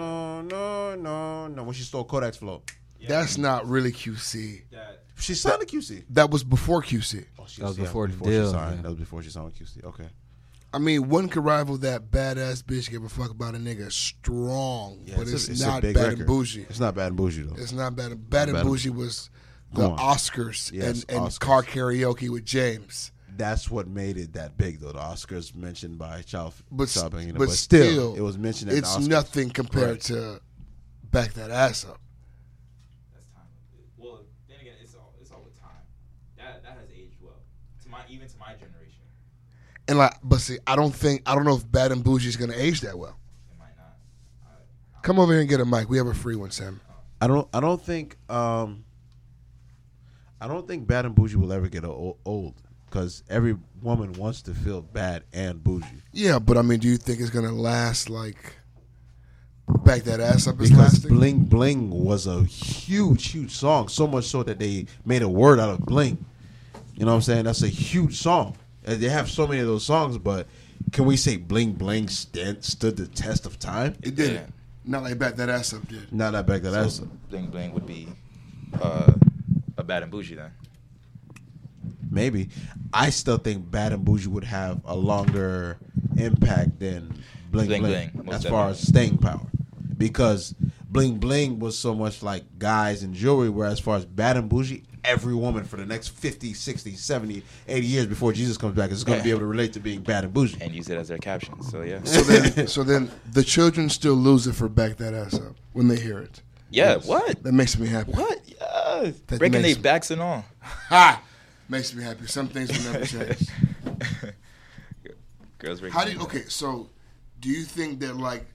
When she stole Kodak's flow. Yeah. That's not really QC. She signed to QC. That was before QC. Oh, that was before she signed. Yeah. That was before she signed with QC. Okay. I mean, one could rival that badass bitch give a fuck about a nigga strong, yeah, but it's not Bad record. And Bougie. It's not Bad and Bougie though. It's not Bad. Bad and Bougie was the Oscars, yes, and Oscars. Car karaoke with James. That's what made it that big though. The Oscars mentioned by but still, it was mentioned. At it's the Oscars. Nothing compared to Back That Ass Up. That's time. Well, then again, it's all with time. That has aged well to my generation. And but see, I don't know if Bad and Bougie is gonna age that well. It might not. Come over here and get a mic. We have a free one, Sam. I don't think Bad and Bougie will ever get old. Because every woman wants to feel bad and bougie. Yeah, but I mean, do you think it's going to last like Back That Ass Up? Is because lasting? Bling Bling was a huge, huge song. So much so that they made a word out of bling. You know what I'm saying? That's a huge song. They have so many of those songs, but can we say Bling Bling stood the test of time? It didn't. Not like Back That Ass Up did. Not like Back That Ass Up. Bling Bling would be a Bad and Bougie then. Maybe. I still think Bad and Bougie would have a longer impact than Bling Bling as far as staying power. Because Bling Bling was so much like guys and jewelry, whereas as far as Bad and Bougie, every woman for the next 50, 60, 70, 80 years before Jesus comes back is going to be able to relate to being Bad and Bougie. And use it as their caption. So, yeah. So then the children still lose it for Back That Ass Up when they hear it. Yeah, yes. What? That makes me happy. What? Yeah. That breaking their backs and all. Ha! Makes me happy. Some things will never change. Girls, do you think that, like,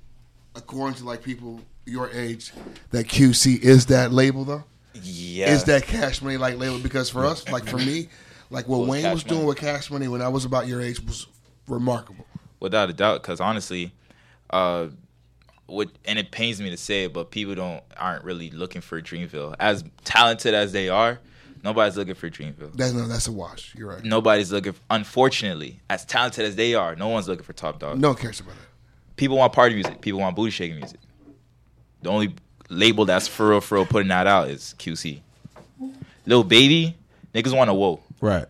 according to, like, people your age, that QC is that label, though? Yeah. Is that Cash Money, like, label? Because for us, like, for me, like, what Wayne was doing with Cash Money when I was about your age was remarkable. Without a doubt, because honestly, and it pains me to say it, but people aren't really looking for Dreamville. As talented as they are, nobody's looking for Dreamville. That's a wash. You're right. Nobody's looking. Unfortunately, as talented as they are, no one's looking for Top Dog. No one cares about it. People want party music. People want booty shaking music. The only label that's for real putting that out is QC. Lil Baby, niggas want to whoa. Right.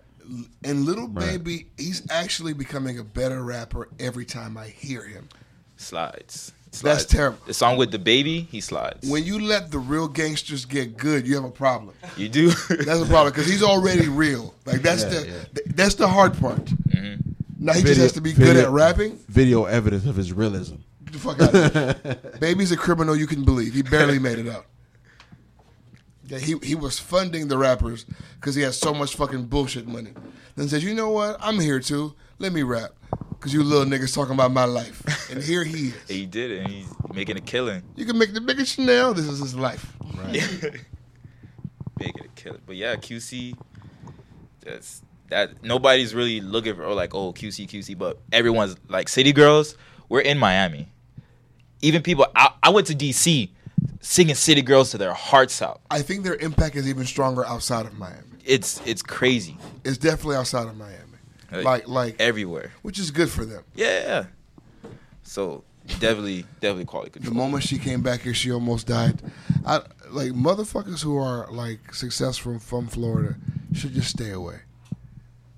And Lil Baby, he's actually becoming a better rapper every time I hear him. Slides. That's terrible. The song with the baby, he slides. When you let the real gangsters get good, you have a problem. You do. That's a problem because he's already real. Like that's the hard part. Mm-hmm. Now he just has to be good at rapping. Video evidence of his realism. Get the fuck out of here. Baby's a criminal you can believe. He barely made it out. Yeah, he was funding the rappers because he had so much fucking bullshit money. Then says, you know what? I'm here too. Let me rap. Because you little niggas talking about my life. And here he is. He did it, and he's making a killing. You can make the biggest Chanel. This is his life. Right. Making a killing. But yeah, QC, nobody's really looking for, or like, oh, QC. But everyone's like, City Girls, we're in Miami. Even people, I went to D.C. singing City Girls to their hearts out. I think their impact is even stronger outside of Miami. It's crazy. It's definitely outside of Miami. Like everywhere, which is good for them. Yeah. So definitely quality control. The moment she came back here, she almost died. I like motherfuckers who are like successful from Florida should just stay away.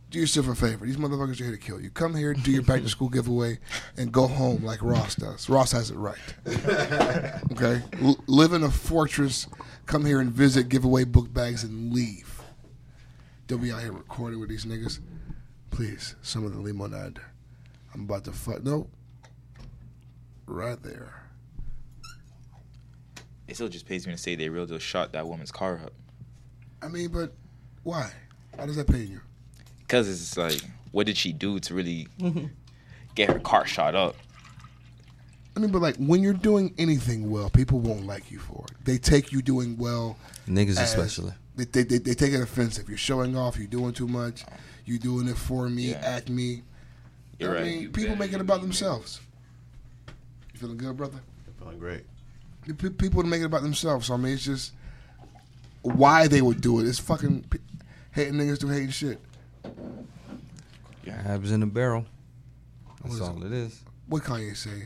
Do yourself a favor. These motherfuckers are here to kill you. Come here, do your back to school giveaway, and go home like Ross does. Ross has it right. Okay, live in a fortress. Come here and visit, giveaway book bags, and leave. They'll be out here recording with these niggas. Please, some of the limonade. I'm about to fuck. No. Right there. It still just pays me to say they real deal shot that woman's car up. I mean, but why? How does that pay you? Because it's like, what did she do to really get her car shot up? I mean, but like, when you're doing anything well, people won't like you for it. They take you doing well. Niggas especially. They take it offensive. You're showing off. You're doing too much. You're doing it for me, at me. You're right. I mean, people make it about themselves. You feeling good, brother? I'm feeling great. People make it about themselves. So, I mean, it's just why they would do it. It's fucking hating niggas do hating shit. Crabs in a barrel. That's all it is. What Kanye say?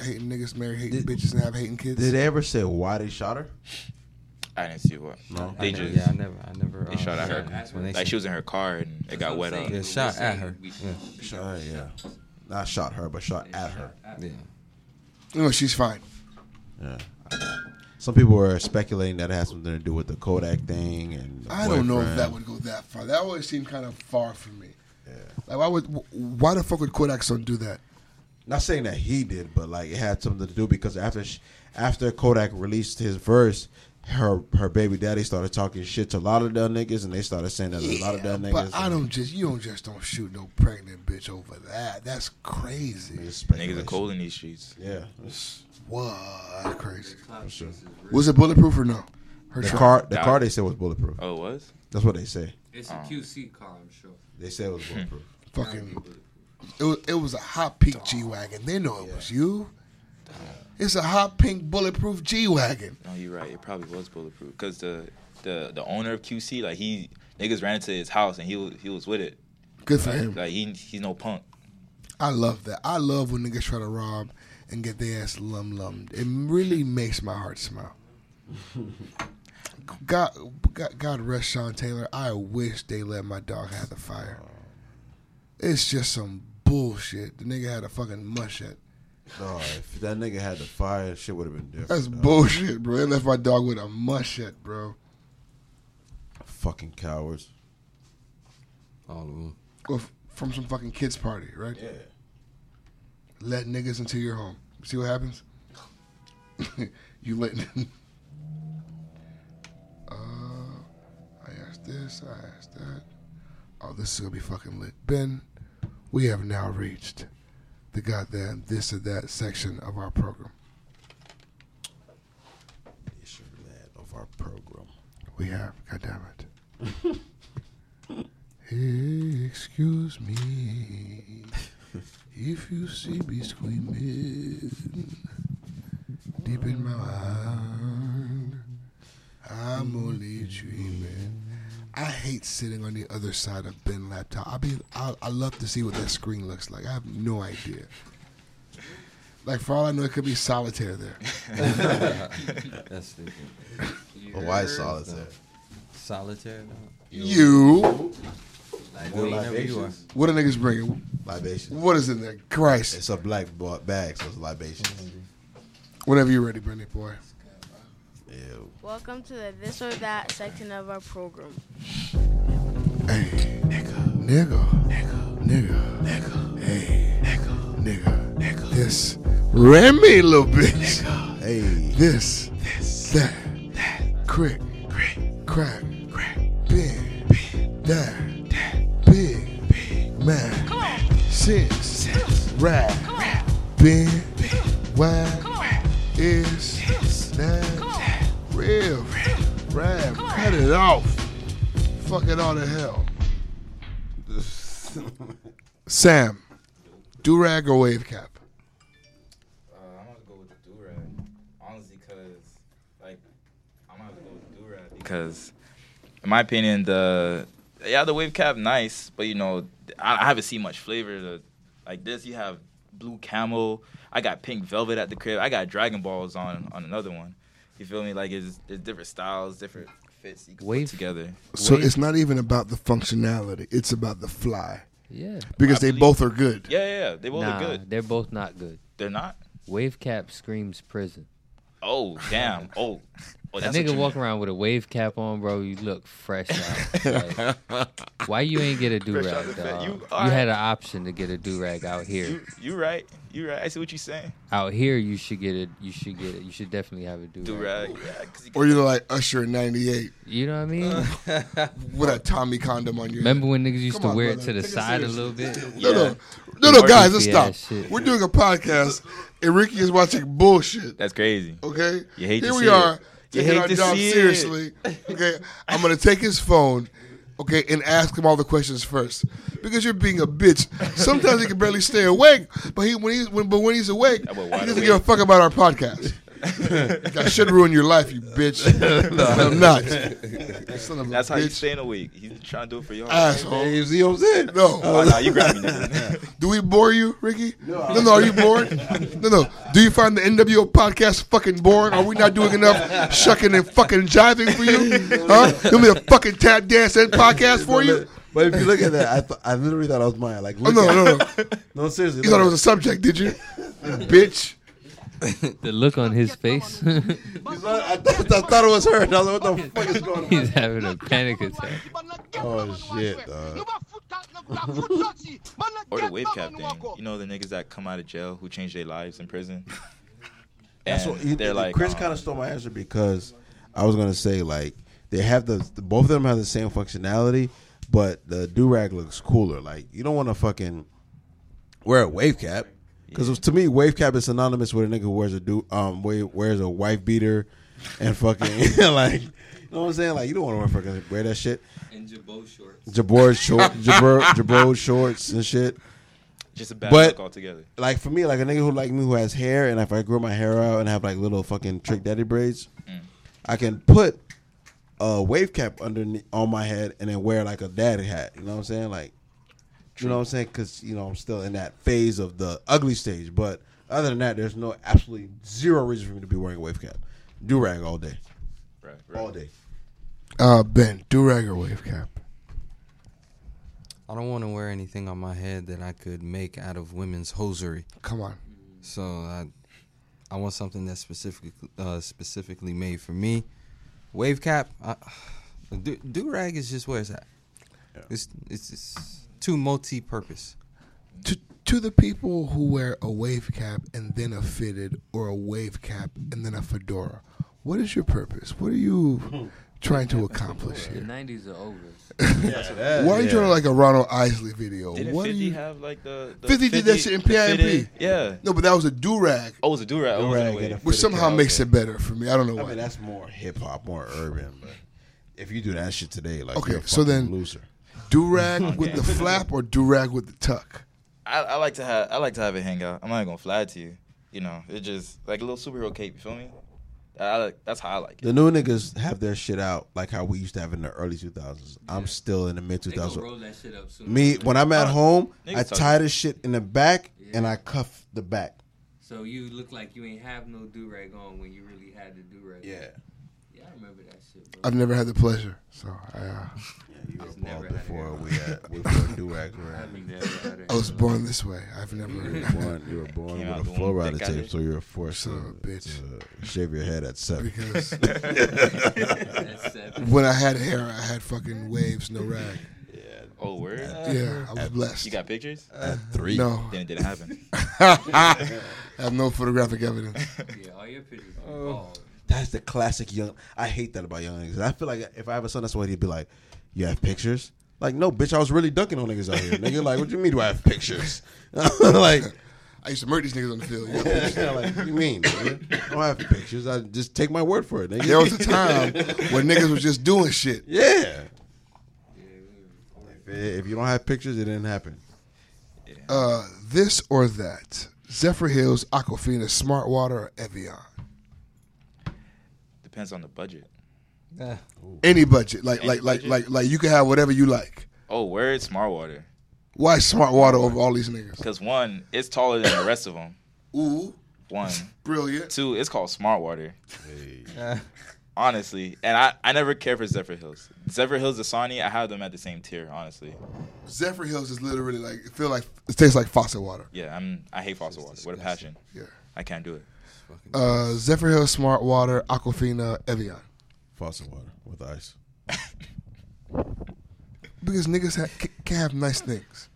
Hating niggas, marry hating bitches, and have hating kids. Did they ever say why they shot her? I didn't see what. No, they just. Yeah, I never. They shot at her. Like she was in her car and it got wet up. Yeah, shot at her. Yeah. Not shot her, but shot at her. Yeah. No, she's fine. Yeah. Some people were speculating that it had something to do with the Kodak thing, and I don't know if that would go that far. That always seemed kind of far from me. Yeah. Like, why the fuck would Kodak's son do that? Not saying that he did, but like it had something to do because after Kodak released his verse, her baby daddy started talking shit to a lot of them niggas, and they started saying that a lot of them niggas. But you don't shoot no pregnant bitch over that. That's crazy. Niggas are cold in these streets. Yeah. What? Crazy. Sure. Was it bulletproof or no? The car they said was bulletproof. Oh, it was? That's what they say. It's a QC car, I'm sure. They said it was bulletproof. Fucking. It was a hot pink G-Wagon. They know it was you. Damn. It's a hot pink bulletproof G-Wagon. No, you're right. It probably was bulletproof because the owner of QC, like he niggas ran into his house and he was with it. Good for him. Like he's no punk. I love that. I love when niggas try to rob and get their ass lum-lummed. It really makes my heart smile. God rest Sean Taylor. I wish they let my dog have the fire. It's just some bullshit. The nigga had a fucking mushet. No, if that nigga had the fire, shit would have been different. That's bullshit, bro. They left my dog with a mushet, bro. Fucking cowards. All of them. Well, from some fucking kids' party, right? Yeah. Let niggas into your home. See what happens? You let them. I asked this, I asked that. Oh, this is going to be fucking lit. Ben, we have now reached the goddamn this or that section of our program. This or that of our program. We have, goddammit. Hey, excuse me. If you see me screaming deep in my mind, I'm only dreaming. I hate sitting on the other side of Ben's laptop. I love to see what that screen looks like. I have no idea. Like, for all I know, it could be solitaire there. That's stupid. But why solitaire? Solitaire? No. You. What are niggas bringing? Libations. What is in there? Christ. It's a black bag, so it's libations. Whenever you're ready, Brittany, boy. Ew. Welcome to the this or that section of our program. Hey, nigga. Hey, nigga. This Remy, little bitch. Nigga. Hey, this, that, crack, big, that, big, man, six, rap, big, why is that? Real, rap, cut it off. Fuck it all to hell. Sam, Durag or wave cap? I'm gonna go with Durag, honestly, cause I'm gonna go with Durag because, in my opinion, the wave cap nice, but you know I haven't seen much flavor like this. You have blue camel. I got pink velvet at the crib. I got Dragon Balls on another one. You feel me? Like, it's different styles, different fits you can put together. So it's not even about the functionality. It's about the fly. Yeah. Because they both are good. Yeah. They both are good. They're both not good. They're not? Wave cap screams prison. Oh, damn. Oh, that's a nigga walk around with a wave cap on, bro. You look fresh out. Like, why you ain't get a do-rag, dog? You had an option to get a do-rag out here. You right. I see what you're saying. Out here, you should get it. You should definitely have a do-rag. Or you're like Usher in 98. You know what I mean? With a Tommy condom on your head. Remember when niggas used to wear it to the side a little bit? No, guys, let's stop. Shit. We're doing a podcast, and Ricky is watching bullshit. That's crazy. Okay? You hate to see it. Here we are. You hate our job seriously. Okay, I'm gonna take his phone, okay, and ask him all the questions first because you're being a bitch. Sometimes he can barely stay awake, but when he's awake, he doesn't give a fuck about our podcast. I should ruin your life, you bitch. No, I'm not. That's how he's staying awake. He's trying to do it for y'all. Asshole. You see what I'm saying? No. Nah, you grabbing me. Do we bore you, Ricky? No. Are you bored? No. Do you find the NWO podcast fucking boring? Are we not doing enough shucking and fucking jiving for you? Huh? You want me to fucking tap dance and podcast for you? But if you look at that, I literally thought I was Maya. Like, no, seriously. You thought it was a subject, did you? Bitch. The look on his face. I thought it was her. I was like, what the fuck is going on? He's having a panic attack. Oh, shit, dog. Or the wave cap thing. You know the niggas that come out of jail who change their lives in prison? That's what they're like. Chris kind of stole my answer because I was going to say, like, they have the both of them have the same functionality, but the Durag looks cooler. Like, you don't want to fucking wear a wave cap. Because to me, wave cap is synonymous with a nigga who wears a wears a wife beater and fucking like, you know what I'm saying? Like, you don't want to wear that shit. And Jabot shorts. Jabot shorts and shit. Just a bad look altogether. Like for me, like a nigga who like me who has hair, and if I grow my hair out and have like little fucking Trick Daddy braids, I can put a wave cap underneath on my head and then wear like a daddy hat. You know what I'm saying? Like. You know what I'm saying? Because, you know, I'm still in that phase of the ugly stage. But other than that, there's no absolutely zero reason for me to be wearing a wave cap. Durag all day. Right. All day. Ben, Durag or wave cap? I don't want to wear anything on my head that I could make out of women's hosiery. Come on. So I want something that's specifically made for me. Wave cap, Durag is just where it's at. Yeah. It's too multi-purpose. To the people who wear a wave cap and then a fitted, or a wave cap and then a fedora, what is your purpose? What are you trying to accomplish here? The 90s are over. Why are you doing like a Ronald Isley video? Didn't 50 have like the 50 did that shit in PIMP. Yeah. No, but that was a Durag. Oh, it was a Durag. Which somehow makes it better for me. I don't know why. I mean, that's more hip-hop, more urban. But if you do that shit today, like, you're a fucking loser. Durag with the flap or Durag with the tuck? I like to have it hang out. I'm not gonna fly to you. You know, it's just like a little superhero cape. You feel me? That's how I like it. The new niggas have their shit out like how we used to have in the early 2000s. Yeah. I'm still in the mid 2000s. Roll that shit up soon. Me, when I'm at home, I tie this shit in the back and I cuff the back. So you look like you ain't have no Durag on when you really had the Durag. Yeah. I remember that shit, bro. I've never had the pleasure, so I. You were born before we had Durag. I was born this way. I've never. You were born with a fluoride tape, so you're forced to shave your head at 7. Because when I had hair, I had fucking waves, no rag. Yeah. Oh, word. I was blessed. You got pictures? At 3. No. Then it didn't happen. I have no photographic evidence. Yeah, all your pictures are bald. That's the classic young. I hate that about young niggas. I feel like if I have a son, that's why he'd be like, "You have pictures?" Like, no, bitch, I was really ducking on niggas out here. Nigga, like, what do you mean? Do I have pictures? Like, I used to murder these niggas on the field. Like, what you mean? Nigga? I don't have pictures. I just take my word for it. Nigga. There was a time when niggas was just doing shit. Yeah. If you don't have pictures, it didn't happen. This or that? Zephyrhills, Aquafina, Smart Water, or Evian? Depends on the budget. Any budget, like you can have whatever you like. Oh, where's Smart Water? Why Smart Water over all these niggas? Because one, it's taller than the rest of them. Ooh, one brilliant. Two, it's called Smart Water. Hey. Honestly, and I never care for Zephyrhills. Zephyrhills, Dasani, I have them at the same tier. Honestly, Zephyrhills is literally like it tastes like faucet water. Yeah, I hate faucet water. What a passion. Yeah, I can't do it. Zephyrhills, Smart Water, Aquafina, Evian. Faucet water with ice. Because niggas can have nice things.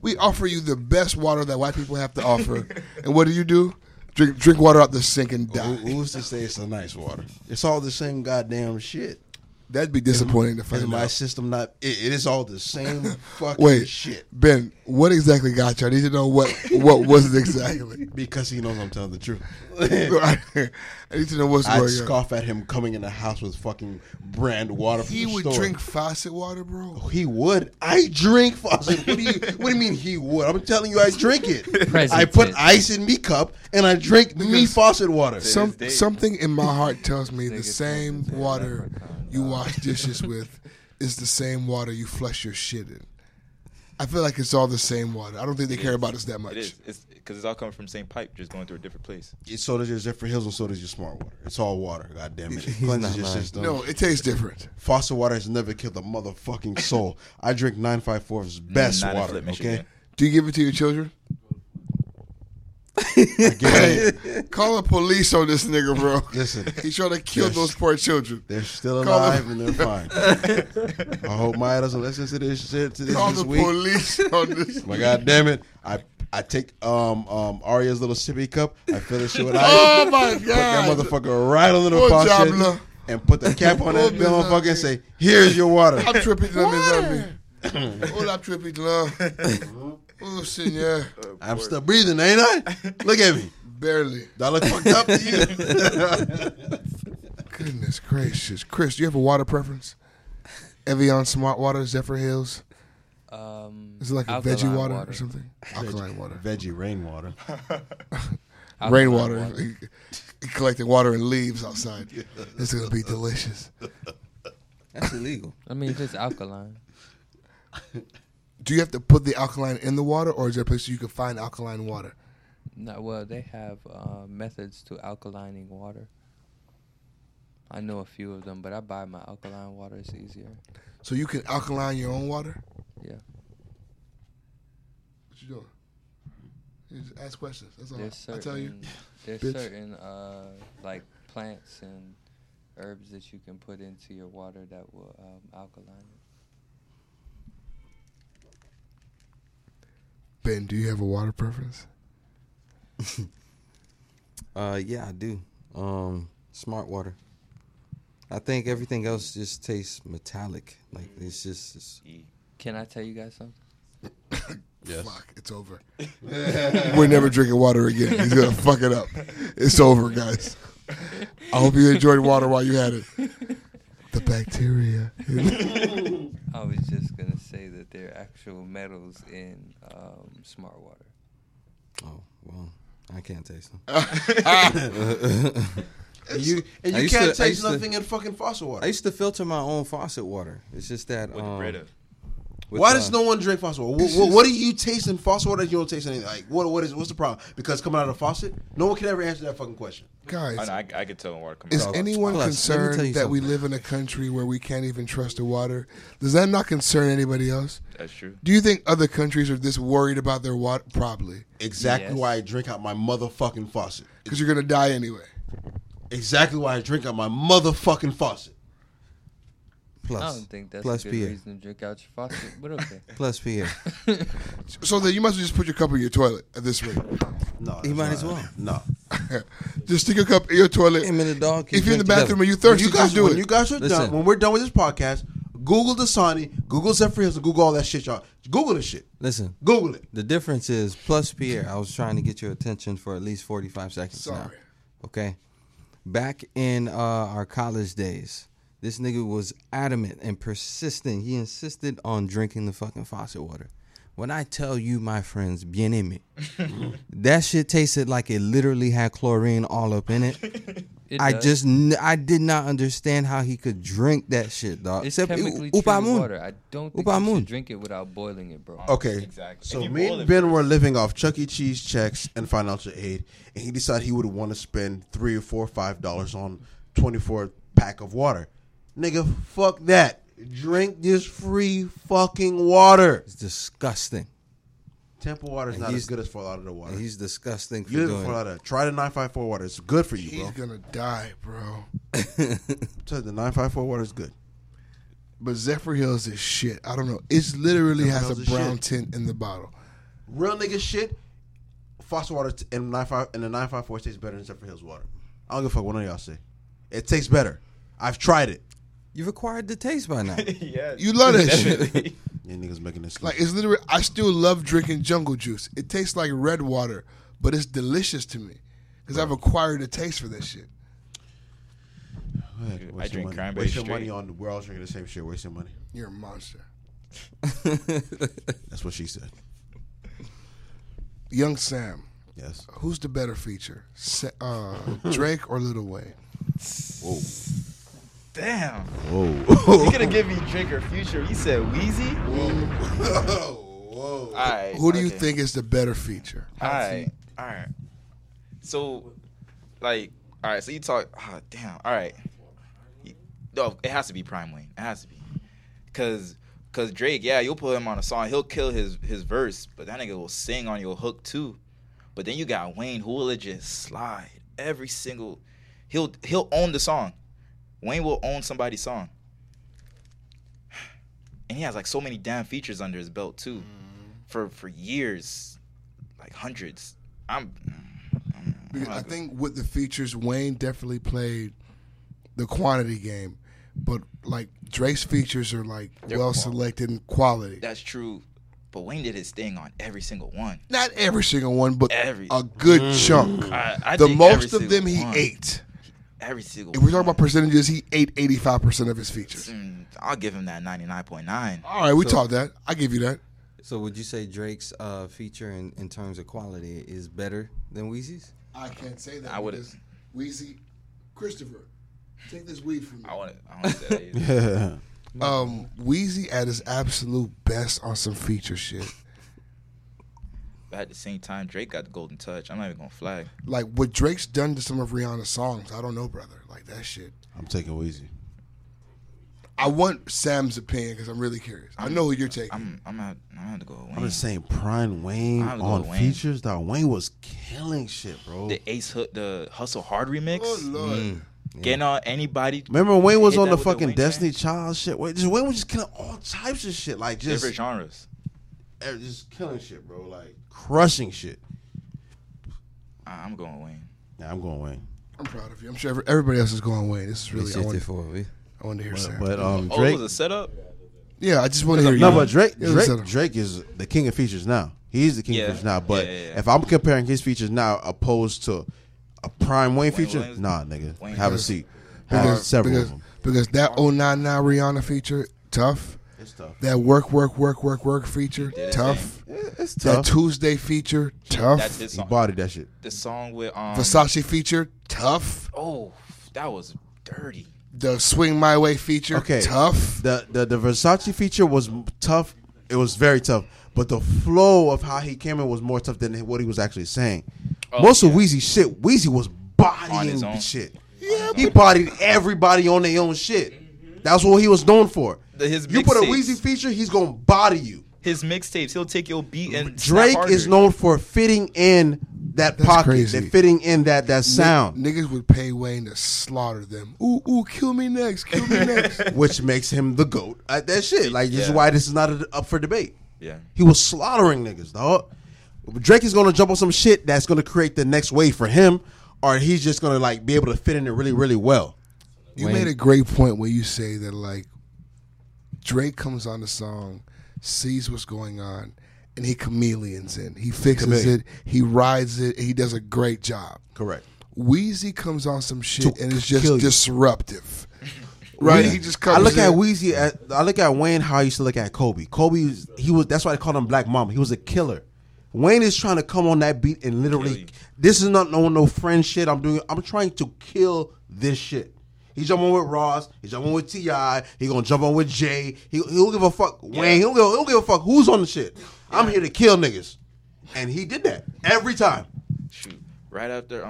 We offer you the best water that white people have to offer. And what do? Drink water out the sink and die. Who's to say it's a nice water? It's all the same goddamn shit. That'd be disappointing to find out. My system not... It is all the same fucking shit. Ben, what exactly got you? I need to know what was it exactly. Because he knows I'm telling the truth. I need to know what's going on. I'd scoff at him coming in the house with fucking brand water from the store. He would drink faucet water, bro? Oh, he would. I drink faucet. What do you mean he would? I'm telling you, I drink it. I put ice in me cup, and I drink me faucet water. Something in my heart tells me the same water... you wash dishes with is the same water you flush your shit in. I feel like it's all the same water. I don't think they care about us that much. It is. It's because it's all coming from the same pipe, just going through a different place. So does your Zephyrhills and so does your Smart Water. It's all water, goddamn it. It cleanses your system. No, it tastes different. Faucet water has never killed a motherfucking soul. I drink 954's best water, Flip, okay? Do you give it to your children? Hey, call the police on this nigga, bro. Listen, he's trying to kill those poor children. They're still alive and they're fine. I hope Maya doesn't listen to this shit this week. Call the police on this. My god damn it! I take Aria's little sippy cup. I fill this shit with ice. Oh my god! Put that motherfucker right a little faucet and put the cap on that motherfucker and say, "Here's your water." I'm tripping to me. Oh, I'm tripping to. Oh, shit, yeah. I'm still breathing, ain't I? Look at me. Barely. Do I look fucked up to you? Goodness gracious. Chris, do you have a water preference? Evian, Smart Water, Zephyrhills? Is it like a veggie water or something? Alkaline water. Veggie rainwater. Rainwater. He collected water and leaves outside. It's going to be delicious. That's illegal. I mean, just alkaline. Do you have to put the alkaline in the water, or is there a place you can find alkaline water? No, well, they have methods to alkalining water. I know a few of them, but I buy my alkaline water. It's easier. So you can alkaline your own water? Yeah. What you doing? You just ask questions. That's all. I tell you. There's certain like plants and herbs that you can put into your water that will alkaline it. Ben, do you have a water preference? Yeah, I do. Smart Water. I think everything else just tastes metallic. Like it's just. Can I tell you guys something? Yes. Fuck, it's over. We're never drinking water again. He's gonna fuck it up. It's over, guys. I hope you enjoyed water while you had it. The bacteria. I was just going to say that there are actual metals in Smart Water. Oh, well, I can't taste them. You can't taste nothing in fucking faucet water. I used to filter my own faucet water. It's just that... Why does no one drink faucet water? What do you taste in faucet water that you don't taste anything? Like, what's the problem? Because coming out of the faucet? No one can ever answer that fucking question. Guys, I can tell when water comes out. Is anyone concerned that we live in a country where we can't even trust the water? Does that not concern anybody else? That's true. Do you think other countries are this worried about their water? Probably. Exactly why I drink out my motherfucking faucet. Because you're going to die anyway. Exactly why I drink out my motherfucking faucet. Plus, I don't think that's a good reason to drink out your faucet, but okay. Plus Pierre. So then you must just put your cup in your toilet at this rate. No. You might as well. No. Just stick your cup in your toilet. Him and the dog if you're in the bathroom and you're thirsty, do it. You guys are done. When we're done with this podcast, Google Dasani, Google Zephyrhills, and Google all that shit, y'all. Google this shit. Listen. Google it. The difference is, Plus Pierre, I was trying to get your attention for at least 45 seconds now. Okay? Back in our college days, this nigga was adamant and persistent. He insisted on drinking the fucking faucet water. When I tell you, my friends, bien aimé, that shit tasted like it literally had chlorine all up in it. I did not understand how he could drink that shit, dog. It's chemically treated water. I don't think you should drink it without boiling it, bro. Okay, exactly. So me and Ben were living off Chuck E. Cheese checks and financial aid, and he decided he would want to spend $3 or $4 or $5 on 24 pack of water. Nigga, fuck that. Drink this free fucking water. It's disgusting. Temple water is not as good as Fort Lauderdale water. He's disgusting for doing it. Try the 954 water. It's good for you, bro. He's going to die, bro. So the 954 water is good. But Zephyrhills is shit. I don't know. It literally has a brown tint in the bottle. Real nigga shit. Faucet water and the 954 tastes better than Zephyrhills water. I don't give a fuck what none of y'all say. It tastes better. I've tried it. You've acquired the taste by now. Yeah, you love that shit. Yeah, niggas making this. Like it's literally. I still love drinking jungle juice. It tastes like red water, but it's delicious to me because I've acquired a taste for that shit. Dude, I drink cranberry. Waste your money on. We're all drinking the same shit. Waste your money. You're a monster. That's what she said. Young Sam. Yes. Who's the better feature, Drake or Lil Wayne? Whoa. Damn. Whoa. You're going to give me Drake or Future. He said Wheezy? Whoa. Whoa. All right. Who do you think is the better feature? All right. So, like, all right. So you talk. Oh, damn. All right. No, it has to be Prime Wayne. It has to be, cause Drake. Yeah, you'll put him on a song. He'll kill his verse, but that nigga will sing on your hook too. But then you got Wayne, who will just slide every single. He'll own the song. Wayne will own somebody's song. And he has like so many damn features under his belt too, for years, like hundreds. I think with the features, Wayne definitely played the quantity game, but like Drake's features are like well selected and quality. That's true. But Wayne did his thing on every single one. Not every single one, but a good chunk. I the most of them he ate. Every single one. If we're talking about percentages, he ate 85% of his features. I'll give him that 99.9. All right, we talked that. I give you that. So would you say Drake's feature in terms of quality is better than Weezy's? I can't say that. I would have. Weezy, Christopher, take this weed from me. I want to say that either. Yeah. Weezy at his absolute best on some feature shit. But at the same time, Drake got the golden touch. I'm not even gonna flag. Like what Drake's done to some of Rihanna's songs, I don't know, brother. Like that shit. I'm taking Weezy. I want Sam's opinion because I'm really curious. I know who you're taking. I'm gonna go with Wayne. I'm just saying, Prime Wayne on features. That Wayne was killing shit, bro. The Ace Hood, the Hustle Hard remix. Oh Lord. Yeah. Getting on anybody. Remember Wayne was on the fucking Destiny Child shit. Wayne was just killing all types of shit, like just different genres, just killing shit, bro. Like crushing shit. I'm going Wayne. Yeah, I'm going Wayne. I'm proud of you. I'm sure everybody else is going Wayne. This is really I want to hear Sam. But Drake, it was a setup. Yeah, I just want to hear. No, but Drake is the king of features now. He's the king of features now. But if I'm comparing his features now opposed to a Prime Wayne feature? Wayne's, nah, nigga. Wayne have a seat. Have several of them. Because that 099 Rihanna feature, tough. It's tough. That work feature, tough. It's tough. That Tuesday feature, tough. That's his song. He bodied that shit. The song with Versace feature, tough. Oh, that was dirty. The Swing My Way feature, tough. The Versace feature was tough. It was very tough. But the flow of how he came in was more tough than what he was actually saying. Oh, most of Weezy's shit, Weezy was bodying the shit. Yeah, he bodied everybody on their own shit. That's what he was known for. You put a Weezy feature, he's gonna body you. His mixtapes, he'll take your beat and Drake is known for fitting in that pocket, that fitting in that sound. Niggas would pay Wayne to slaughter them. Ooh, kill me next. Which makes him the GOAT at that shit. Like this is why this is not up for debate. Yeah, he was slaughtering niggas, dog. Drake is going to jump on some shit that's going to create the next wave for him, or he's just going to like be able to fit in it really, really well. You made a great point when you say that like Drake comes on the song, sees what's going on, and he chameleons in. He fixes it, he rides it, and he does a great job. Correct. Weezy comes on some shit and it's just disruptive. Right, yeah. He just comes. I look at Weezy. I look at Wayne how I used to look at Kobe. Kobe, that's why they called him Black Mama. He was a killer. Wayne is trying to come on that beat and literally, this is not no friend shit I'm doing. I'm trying to kill this shit. He's jumping with Ross. He's jumping with T.I. He's going to jump on with Jay. He'll give a fuck. Yeah. Wayne, he'll give a fuck who's on the shit. Yeah. I'm here to kill niggas. And he did that every time. Shoot. Right after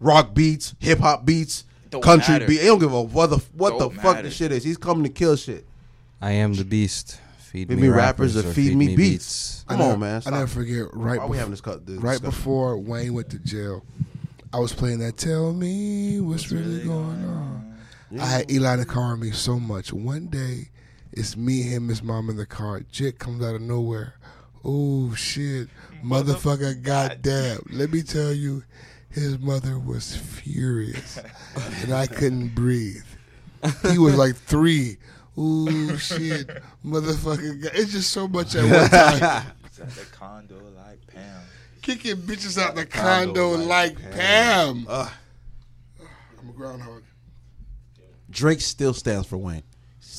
rock beats, hip hop beats, country beats. He don't give a what the fuck the shit is. He's coming to kill shit. I am the beast. Feed me rappers or feed me beats. Come on, man. Stop. I never forget, right before Wayne went to jail, I was playing that Tell Me What's Really Going On. Yeah. I had Eli in the car on me so much. One day, it's me, him, his mom in the car. Jit comes out of nowhere. Oh, shit. Motherfucker, goddamn. Let me tell you, his mother was furious, and I couldn't breathe. He was like 3. Ooh, shit, motherfucking guy. It's just so much at one time. It's at the condo like Pam. Kicking bitches out the condo like Pam. I'm a groundhog. Drake still stands for Wayne.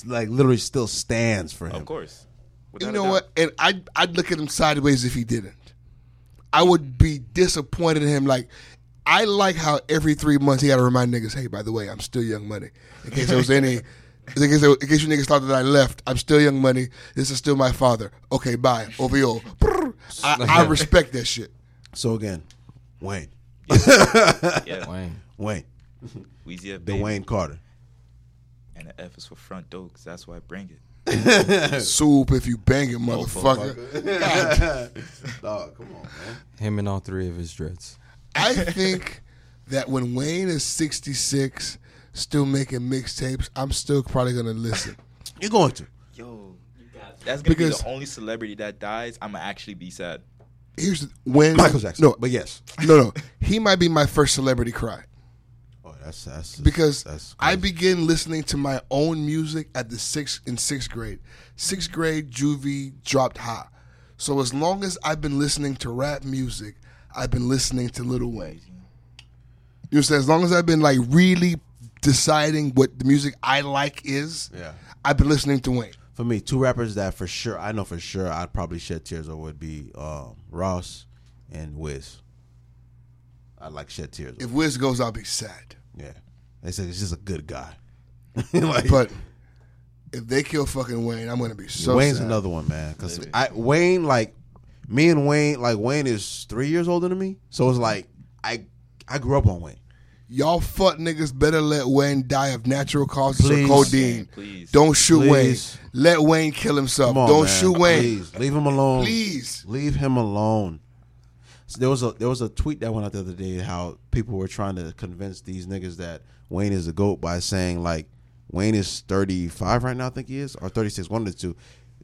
Like, literally still stands for him. Of course. Without you know what? And I'd look at him sideways if he didn't. I would be disappointed in him. Like, I like how every 3 months he got to remind niggas, hey, by the way, I'm still Young Money. In case there was any In case you niggas thought that I left, I'm still Young Money. This is still my father. Okay, bye. Over yo. I respect that shit. So again, Wayne. Yeah. Yeah. Wayne. Weezy F, baby. The Wayne Carter. And the F is for front door, because that's why I bring it. Soup if you bang it, motherfucker. Dog, come on, man. Him and all three of his dreads. I think that when Wayne is 66, still making mixtapes, I'm still probably going to listen. You're going to. Yo, you got to. That's going to be the only celebrity that dies. I'm going to actually be sad. Here's when Michael Jackson. No, but yes. No. He might be my first celebrity cry. Oh, that's because that's I began listening to my own music at the sixth grade. Sixth grade, juvie dropped high. So as long as I've been listening to rap music, I've been listening to Lil Wayne. You know, so as long as I've been like really deciding what the music I like is, yeah, I've been listening to Wayne. For me, two rappers that for sure, I know for sure, I'd probably shed tears over would be Ross and Wiz. I'd like shed tears over. If Wiz goes, I'll be sad. Yeah. They said he's just a good guy. Like, but if they kill fucking Wayne, I'm going to be so Wayne's sad. Wayne's another one, man. Because Wayne, like, me and Wayne, like, Wayne is 3 years older than me. So it's like, I grew up on Wayne. Y'all fuck niggas better let Wayne die of natural causes or codeine. Please. Don't shoot Wayne. Let Wayne kill himself. On, don't man. Shoot Wayne. Please. Leave him alone. Please. Leave him alone. So there was a tweet that went out the other day how people were trying to convince these niggas that Wayne is a GOAT by saying, like, Wayne is 35 right now, I think he is, or 36, one of the two.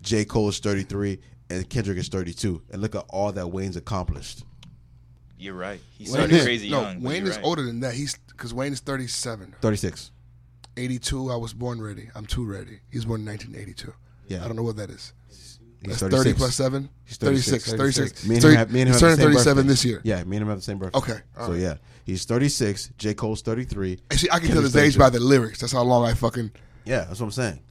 J. Cole is 33, and Kendrick is 32. And look at all that Wayne's accomplished. You're right. He started young. Wayne is older than that. He's because Wayne is 37. 36. 82, I was born ready. I'm too ready. He was born in 1982. Yeah. I don't know what that is. That's 30 plus 7? He's 36. 36. Me and him have the same 37 birthday. This year. Yeah, me and him have the same birthday. Okay. All right. So, yeah. He's 36. J. Cole's 33. And see, I can tell his age by the lyrics. That's how long I fucking... Yeah, that's what I'm saying.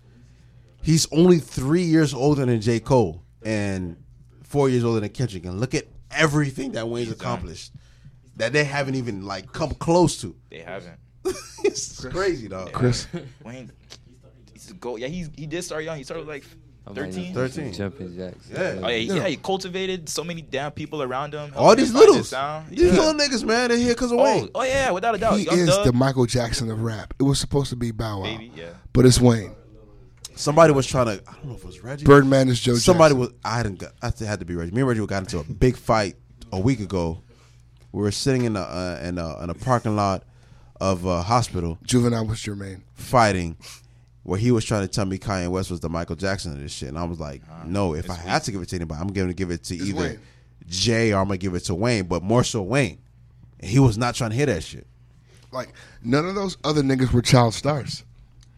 He's only 3 years older than J. Cole and 4 years older than Kendrick. And look at everything that Wayne's accomplished that they haven't even like come close to. They haven't. It's crazy, dog. Chris Wayne, he's a GOAT. Yeah, he did start young. He started like 13. 13. Jumping jacks. Yeah. Oh, yeah. He cultivated so many damn people around him. All these littles. These little niggas, man, they're here because of Wayne. Oh yeah, without a doubt. He is the Michael Jackson of rap. It was supposed to be Bow Wow, Baby, yeah, but it's Wayne. Somebody was trying to, I don't know if it was Reggie. Birdman is Joe somebody Jackson. It had to be Reggie. Me and Reggie got into a big fight a week ago. We were sitting in a parking lot of a hospital. Juvenile was Jermaine. Fighting, where he was trying to tell me Kanye West was the Michael Jackson of this shit. And I was like, no, if I had to give it to anybody, I'm going to give it to either Wayne. Jay or I'm going to give it to Wayne, but more so Wayne. And he was not trying to hear that shit. Like, none of those other niggas were child stars.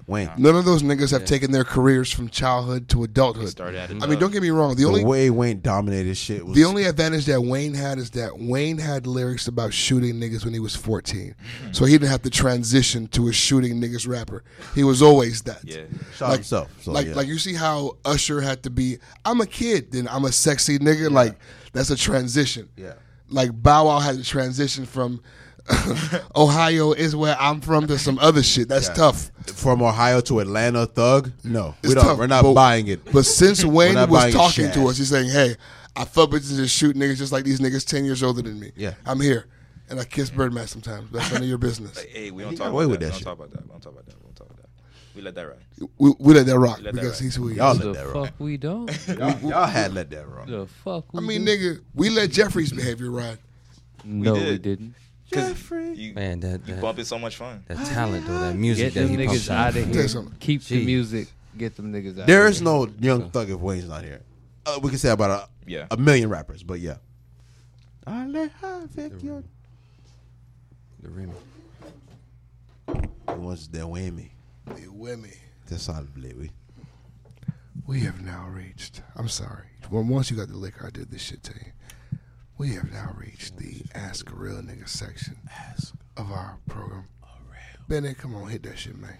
Wayne. None of those niggas have taken their careers from childhood to adulthood. I mean, don't get me wrong. The only way Wayne dominated shit was... The only advantage that Wayne had is that Wayne had lyrics about shooting niggas when he was 14. Mm-hmm. So he didn't have to transition to a shooting niggas rapper. He was always that. Yeah. Shot himself. So, like you see how Usher had to be, I'm a kid, then I'm a sexy nigga. Yeah. Like, that's a transition. Yeah. Like, Bow Wow had to transition from... Ohio is where I'm from to some other shit. That's tough. From Ohio to Atlanta, thug? No. We're not buying it. But since Wayne was talking to us, he's saying, hey, I fuck bitches and shoot niggas just like these niggas 10 years older than me. Yeah. I'm here. And I kiss Birdman sometimes. That's none of your business. Like, hey, we don't talk about that. We don't talk about that. We let that rock. We let that rock because he's who he is. Y'all let that rock. The fuck we don't. Y'all had let that rock. The fuck we nigga, we let Jeffrey's behavior ride. No, we didn't. You, man, you bump it so much fun. That talent, though, that music. Get them niggas out of here. Keep the music. Get them niggas out of here. There is no Young Thug if Wayne's not here. We can say about a million rappers, but yeah. The Remy. The ones that Whammy. The Whammy. That's all I we have now reached. I'm sorry. Once you got the liquor, I did this shit to you. We have now reached the Ask a Real Nigga section of our program. Bennett, come on, hit that shit, man.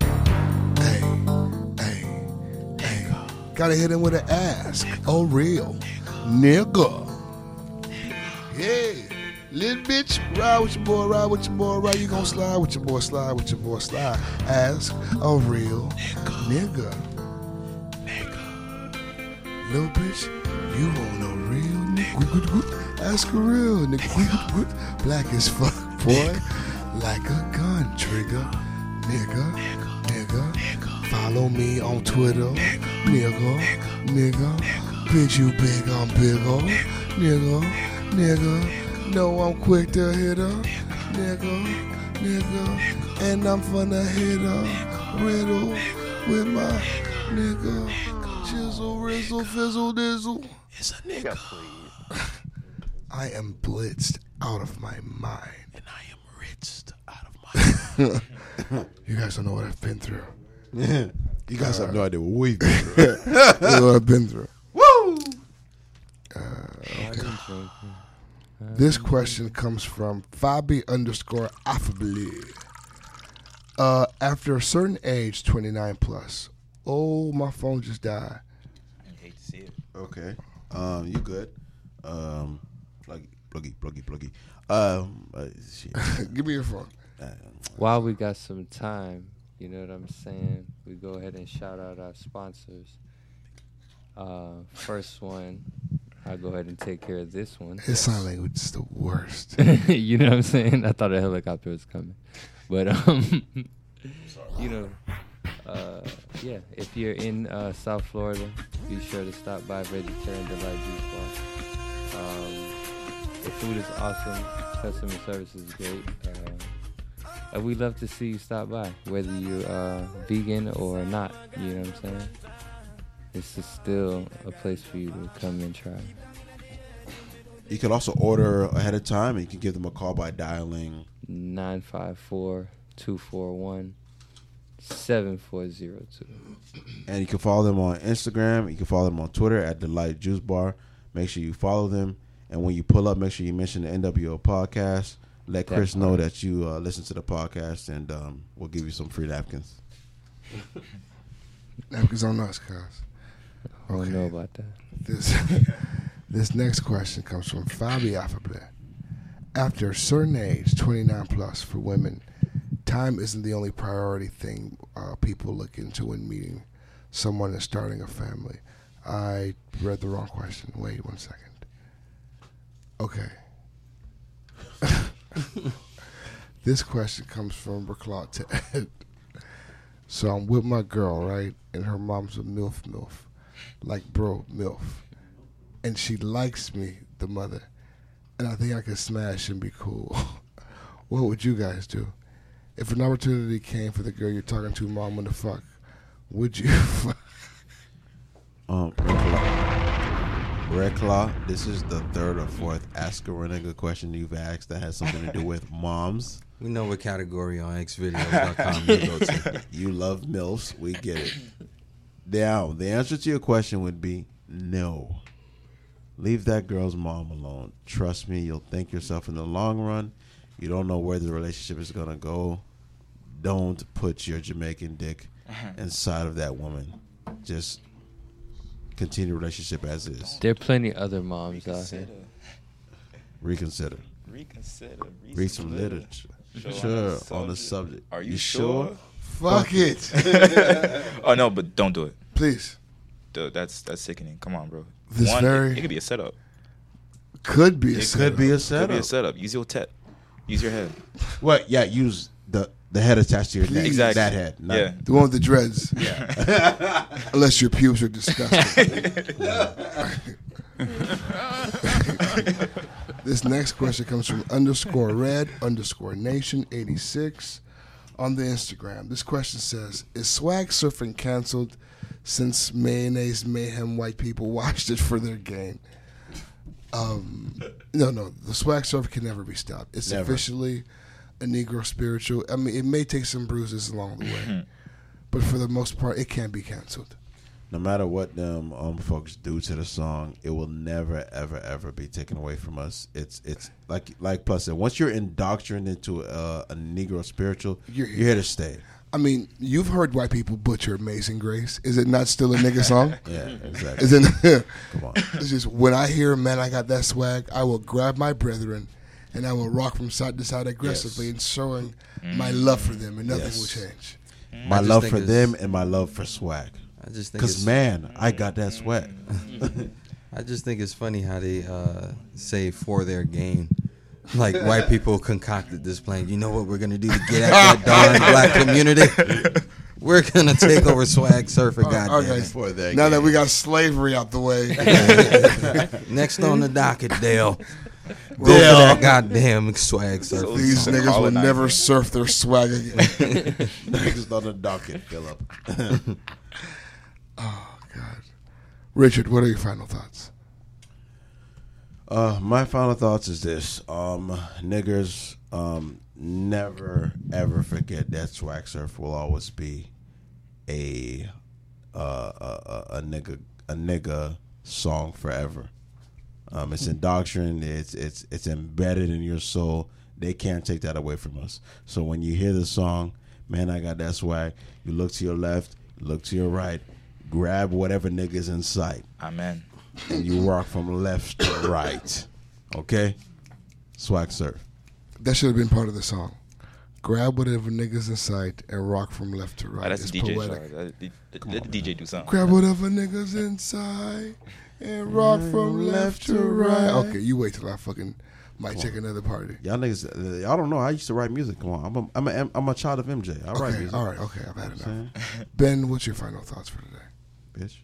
Nigga. Hey. Gotta hit him with an ask. Nigga. A real nigga. Yeah. Little bitch, ride with your boy, ride with your boy, ride. You gon' slide with your boy, slide with your boy, slide. Ask a real nigga. Little bitch, you want no real nigga. Ask a real nigga. Black as fuck, boy. Like a gun trigger. Nigga, nigga. Follow me on Twitter. Nigga, nigga. Bitch, you big, I'm bigger. Nigga, nigga. No, I'm quick to hit her, nigga, nigga, and I'm finna hit her, riddle, with my nigga, chisel, rizzle, fizzle, dizzle. It's a nigga. I am blitzed out of my mind. And I am ritzed out of my mind. You guys don't know what I've been through. You guys have no idea what we've been through. What I've been through. Woo! Okay. This question comes from Fabi_Affably. After a certain age, 29 plus. Oh, my phone just died. I hate to see it. Okay. You good? Pluggy. Shit. Give me your phone. While we got some time, you know what I'm saying? We go ahead and shout out our sponsors. First one. I'll go ahead and take care of this one. His sign language is the worst. You know what I'm saying? I thought a helicopter was coming. But, you know, yeah, if you're in South Florida, be sure to stop by Vegetarian Delight Juice Bar. The food is awesome. Customer service is great. And we love to see you stop by, whether you're vegan or not. You know what I'm saying? This is still a place for you to come and try. You can also order ahead of time, and you can give them a call by dialing 954-241-7402. And you can follow them on Instagram. You can follow them on Twitter at Delight Juice Bar. Make sure you follow them. And when you pull up, make sure you mention the NWO podcast. Let Chris know that you listen to the podcast, and we'll give you some free napkins. Napkins on us, guys. I don't know about that. This next question comes from Fabi_Affably. After a certain age, 29 plus, for women, time isn't the only priority thing people look into when meeting someone and starting a family. I read the wrong question. Wait one second. Okay. This question comes from Reclaw Ted. So I'm with my girl, right? And her mom's a MILF. Like, bro, MILF. And she likes me, the mother. And I think I could smash and be cool. What would you guys do? If an opportunity came for the girl you're talking to, mom, when the fuck, would you fuck? Red Claw, this is the third or fourth Ask a Renegade question you've asked that has something to do with moms. We know what category on xvideos.com you go to. You love MILFs. We get it. Now, the answer to your question would be no. Leave that girl's mom alone. Trust me, you'll thank yourself in the long run. You don't know where the relationship is going to go. Don't put your Jamaican dick inside of that woman. Just continue the relationship as is. There are plenty of other moms out here. Reconsider. Read some literature. Sure, on the subject. Are you sure? Fuck it. Oh, no, but don't do it. Please. Dude, that's sickening. Come on, bro. It could be a setup. Could be a setup. Use your tip. Use your head. Well, yeah, use the head attached to your neck. Exactly. That head. Yeah. The one with the dreads. Yeah. Unless your pubes are disgusting. This next question comes from _red_nation86 on the Instagram. This question says, is swag surfing canceled since mayonnaise mayhem white people watched it for their gain? No, the swag surf can never be stopped. It's officially a Negro spiritual. I mean, it may take some bruises along the way, but for the most part, it can't be canceled. No matter what them folks do to the song, it will never, ever, ever be taken away from us. It's like Plus said, once you're indoctrinated into a Negro spiritual, you're here to stay. I mean, you've heard white people butcher Amazing Grace. Is it not still a nigga song? Yeah, exactly. Is it? Come on. It's just, when I hear, man, I got that swag, I will grab my brethren and I will rock from side to side aggressively, yes, and showing my love for them, and nothing, yes, will change. My love for them and my love for swag. I just think, because man, I got that swag. I just think it's funny how they say for their gain. Like white people concocted this plan. You know what we're gonna do to get at that darn black community? We're gonna take over swag surfer, goddamn. Okay. For that, now game, that we got slavery out the way. Next on the docket, Dale. Roll for that goddamn swag surfer. So these niggas will never surf their swag again. Niggas on the docket, Philip. Oh God, Richard, what are your final thoughts? My final thoughts is this: niggers, never ever forget that swag surf will always be a nigga song forever. It's indoctrinated. It's embedded in your soul. They can't take that away from us. So when you hear the song, man, I got that swag. You look to your left, look to your right, grab whatever nigga's in sight. Amen. And you rock from left to right. Okay? Swag surf. That should have been part of the song. Grab whatever niggas in sight and rock from left to right. Oh, that's it's DJ poetic. Let the DJ do something. Grab whatever niggas in sight and rock from left to right. Okay, you wait till I fucking might check another party. Y'all niggas, y'all don't know. I used to write music. Come on. I'm a child of MJ. I write music. All right, okay. I've had enough. Ben, what's your final thoughts for today? Bitch.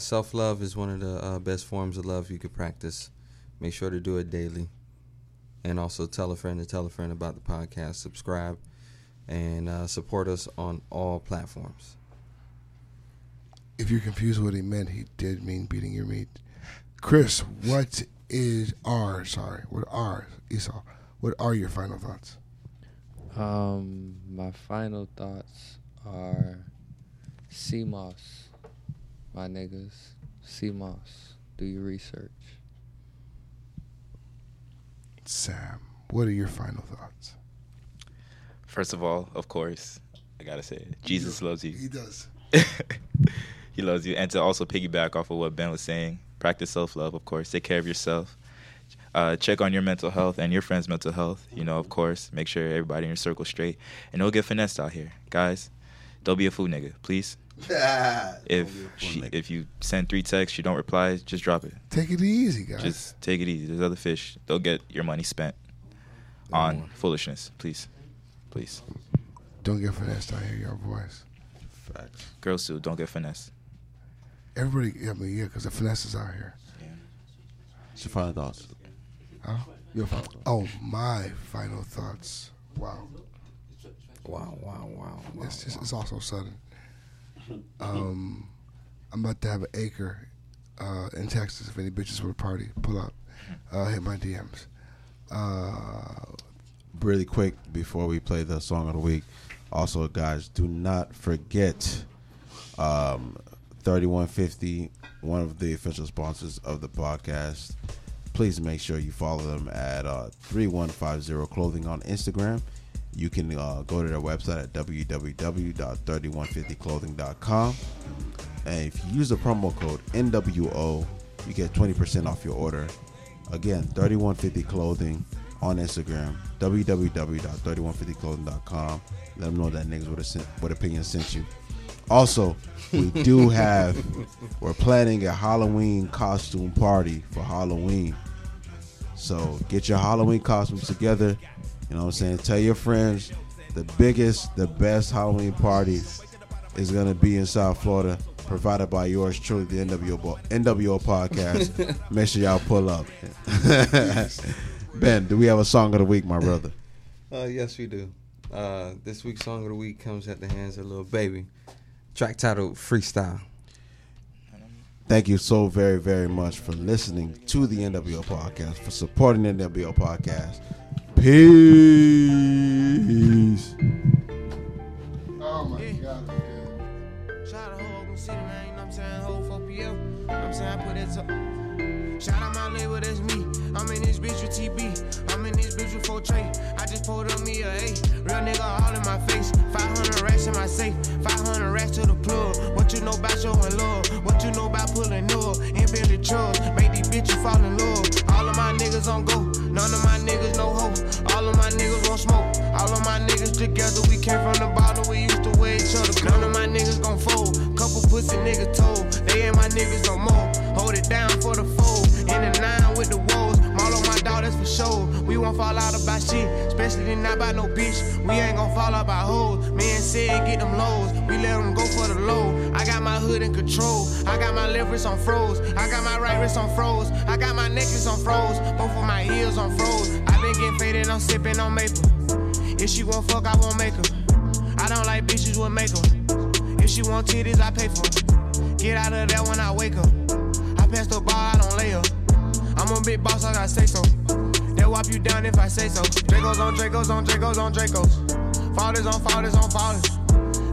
Self-love is one of the best forms of love you could practice. Make sure to do it daily. And also tell a friend to tell a friend about the podcast. Subscribe and support us on all platforms. If you're confused what he meant, he did mean beating your meat. Chris, what are your final thoughts? My final thoughts are CMOS, my niggas. CMOS. Do your research. Sam, what are your final thoughts? First of all, of course, I gotta say it. Jesus loves you. He does. He loves you. And to also piggyback off of what Ben was saying, practice self-love, of course. Take care of yourself. Check on your mental health and your friends' mental health. You know, of course, make sure everybody in your circle's straight. And don't get finessed out here. Guys, don't be a fool nigga, please. If you send 3 texts, she don't reply, just drop it. Take it easy, guys. Just take it easy. There's other fish. Don't get your money spent on foolishness. Please. Please. Don't get finessed out here, y'all boys. Facts. Girls, too, don't get finessed. Everybody, because the finesse is out here. Yeah. What's your final thoughts? Huh? My final thoughts. Wow. It's also sudden. I'm about to have an acre in Texas. If any bitches want to party, pull up. Hit my DMs. Really quick before we play the song of the week. Also, guys, do not forget 3150, one of the official sponsors of the podcast. Please make sure you follow them at 3150 Clothing on Instagram. You can go to their website at www.3150clothing.com. And if you use the promo code NWO, you get 20% off your order. Again, 3150 Clothing on Instagram, www.3150clothing.com. Let them know that niggas with opinion sent you. Also, we're planning a Halloween costume party for Halloween. So get your Halloween costumes together. You know what I'm saying? Tell your friends the biggest, the best Halloween party is going to be in South Florida, provided by yours truly, the NWO podcast. Make sure y'all pull up. Ben, do we have a song of the week, my brother? Yes, we do. This week's song of the week comes at the hands of Lil Baby. Track titled Freestyle. Thank you so very, very much for listening to the NWO podcast, for supporting the NWO podcast. Peace. Oh my God. Shout out to Hogan City, man. I'm saying, hold for PL. I'm saying, I put it up. Shout out my label, that's me. I'm in this bitch with TB. I'm in this bitch with 4K. I just pulled up me a 8. Real nigga all in my face. 500 racks in my safe. 500 racks to the plug. What you know about showing love? What you know about pulling up? And building trucks. Make these bitches fall in love. All of my niggas on go. None of my niggas no hope. All of my niggas won't smoke. All of my niggas together. We came from the bottom. We used to wear each other. None of my niggas gon' fold. Couple pussy niggas told. They ain't my niggas no more. Hold it down for the fold. In the nine with the woes. All on my dog, that's for sure. We won't fall out about shit, especially not by no bitch. We ain't gon' fall out about hoes. Man said get them lows. We let them go for the low. I got my hood in control. I got my left wrist on froze. I got my right wrist on froze. I got my necklace on froze. Both of my ears on froze. I been getting faded, I'm sipping on maple. If she won't fuck, I won't make her. I don't like bitches with makeup. If she want titties, I pay for it. Get out of there when I wake up. I pass the bar, I don't lay up. I'm a big boss, I gotta say so. They'll wipe you down if I say so. Dracos on Dracos on Dracos on Dracos. Fathers on fathers on fathers.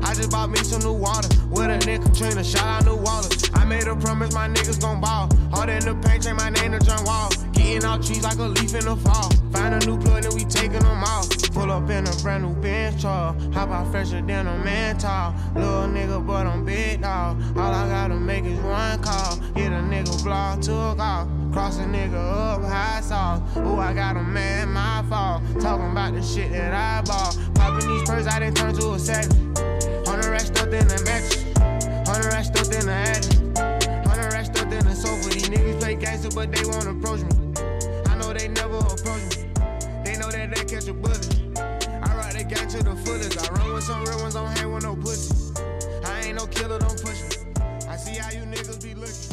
I just bought me some new water. With a nigga trainer, shout out New Wallace. I made a promise, my niggas gon' ball. Hard in the paint, change my name to John Wall. Getting out trees like a leaf in the fall. Find a new plug and we taking them off. Pull up in a brand new bench truck. Hop out fresher than a man tall. Little nigga, but I'm big dog. All I gotta make is one call. Hit a nigga block, took off. Cross a nigga up, high sauce. Ooh, I got a man, my fault. Talking about the shit that I bought. Popping these purses, I didn't turn to a savage. 100 racks stuffed in the mattress. 100 racks stuffed in the attic. 100 racks stuffed in the sofa. These niggas play gangster, but they won't approach me. I know they never approach me. They know that they catch a bullet. I rock that gang to the fullest. I run with some real ones, don't hang with no pussy. I ain't no killer, don't push me. I see how you niggas be looking.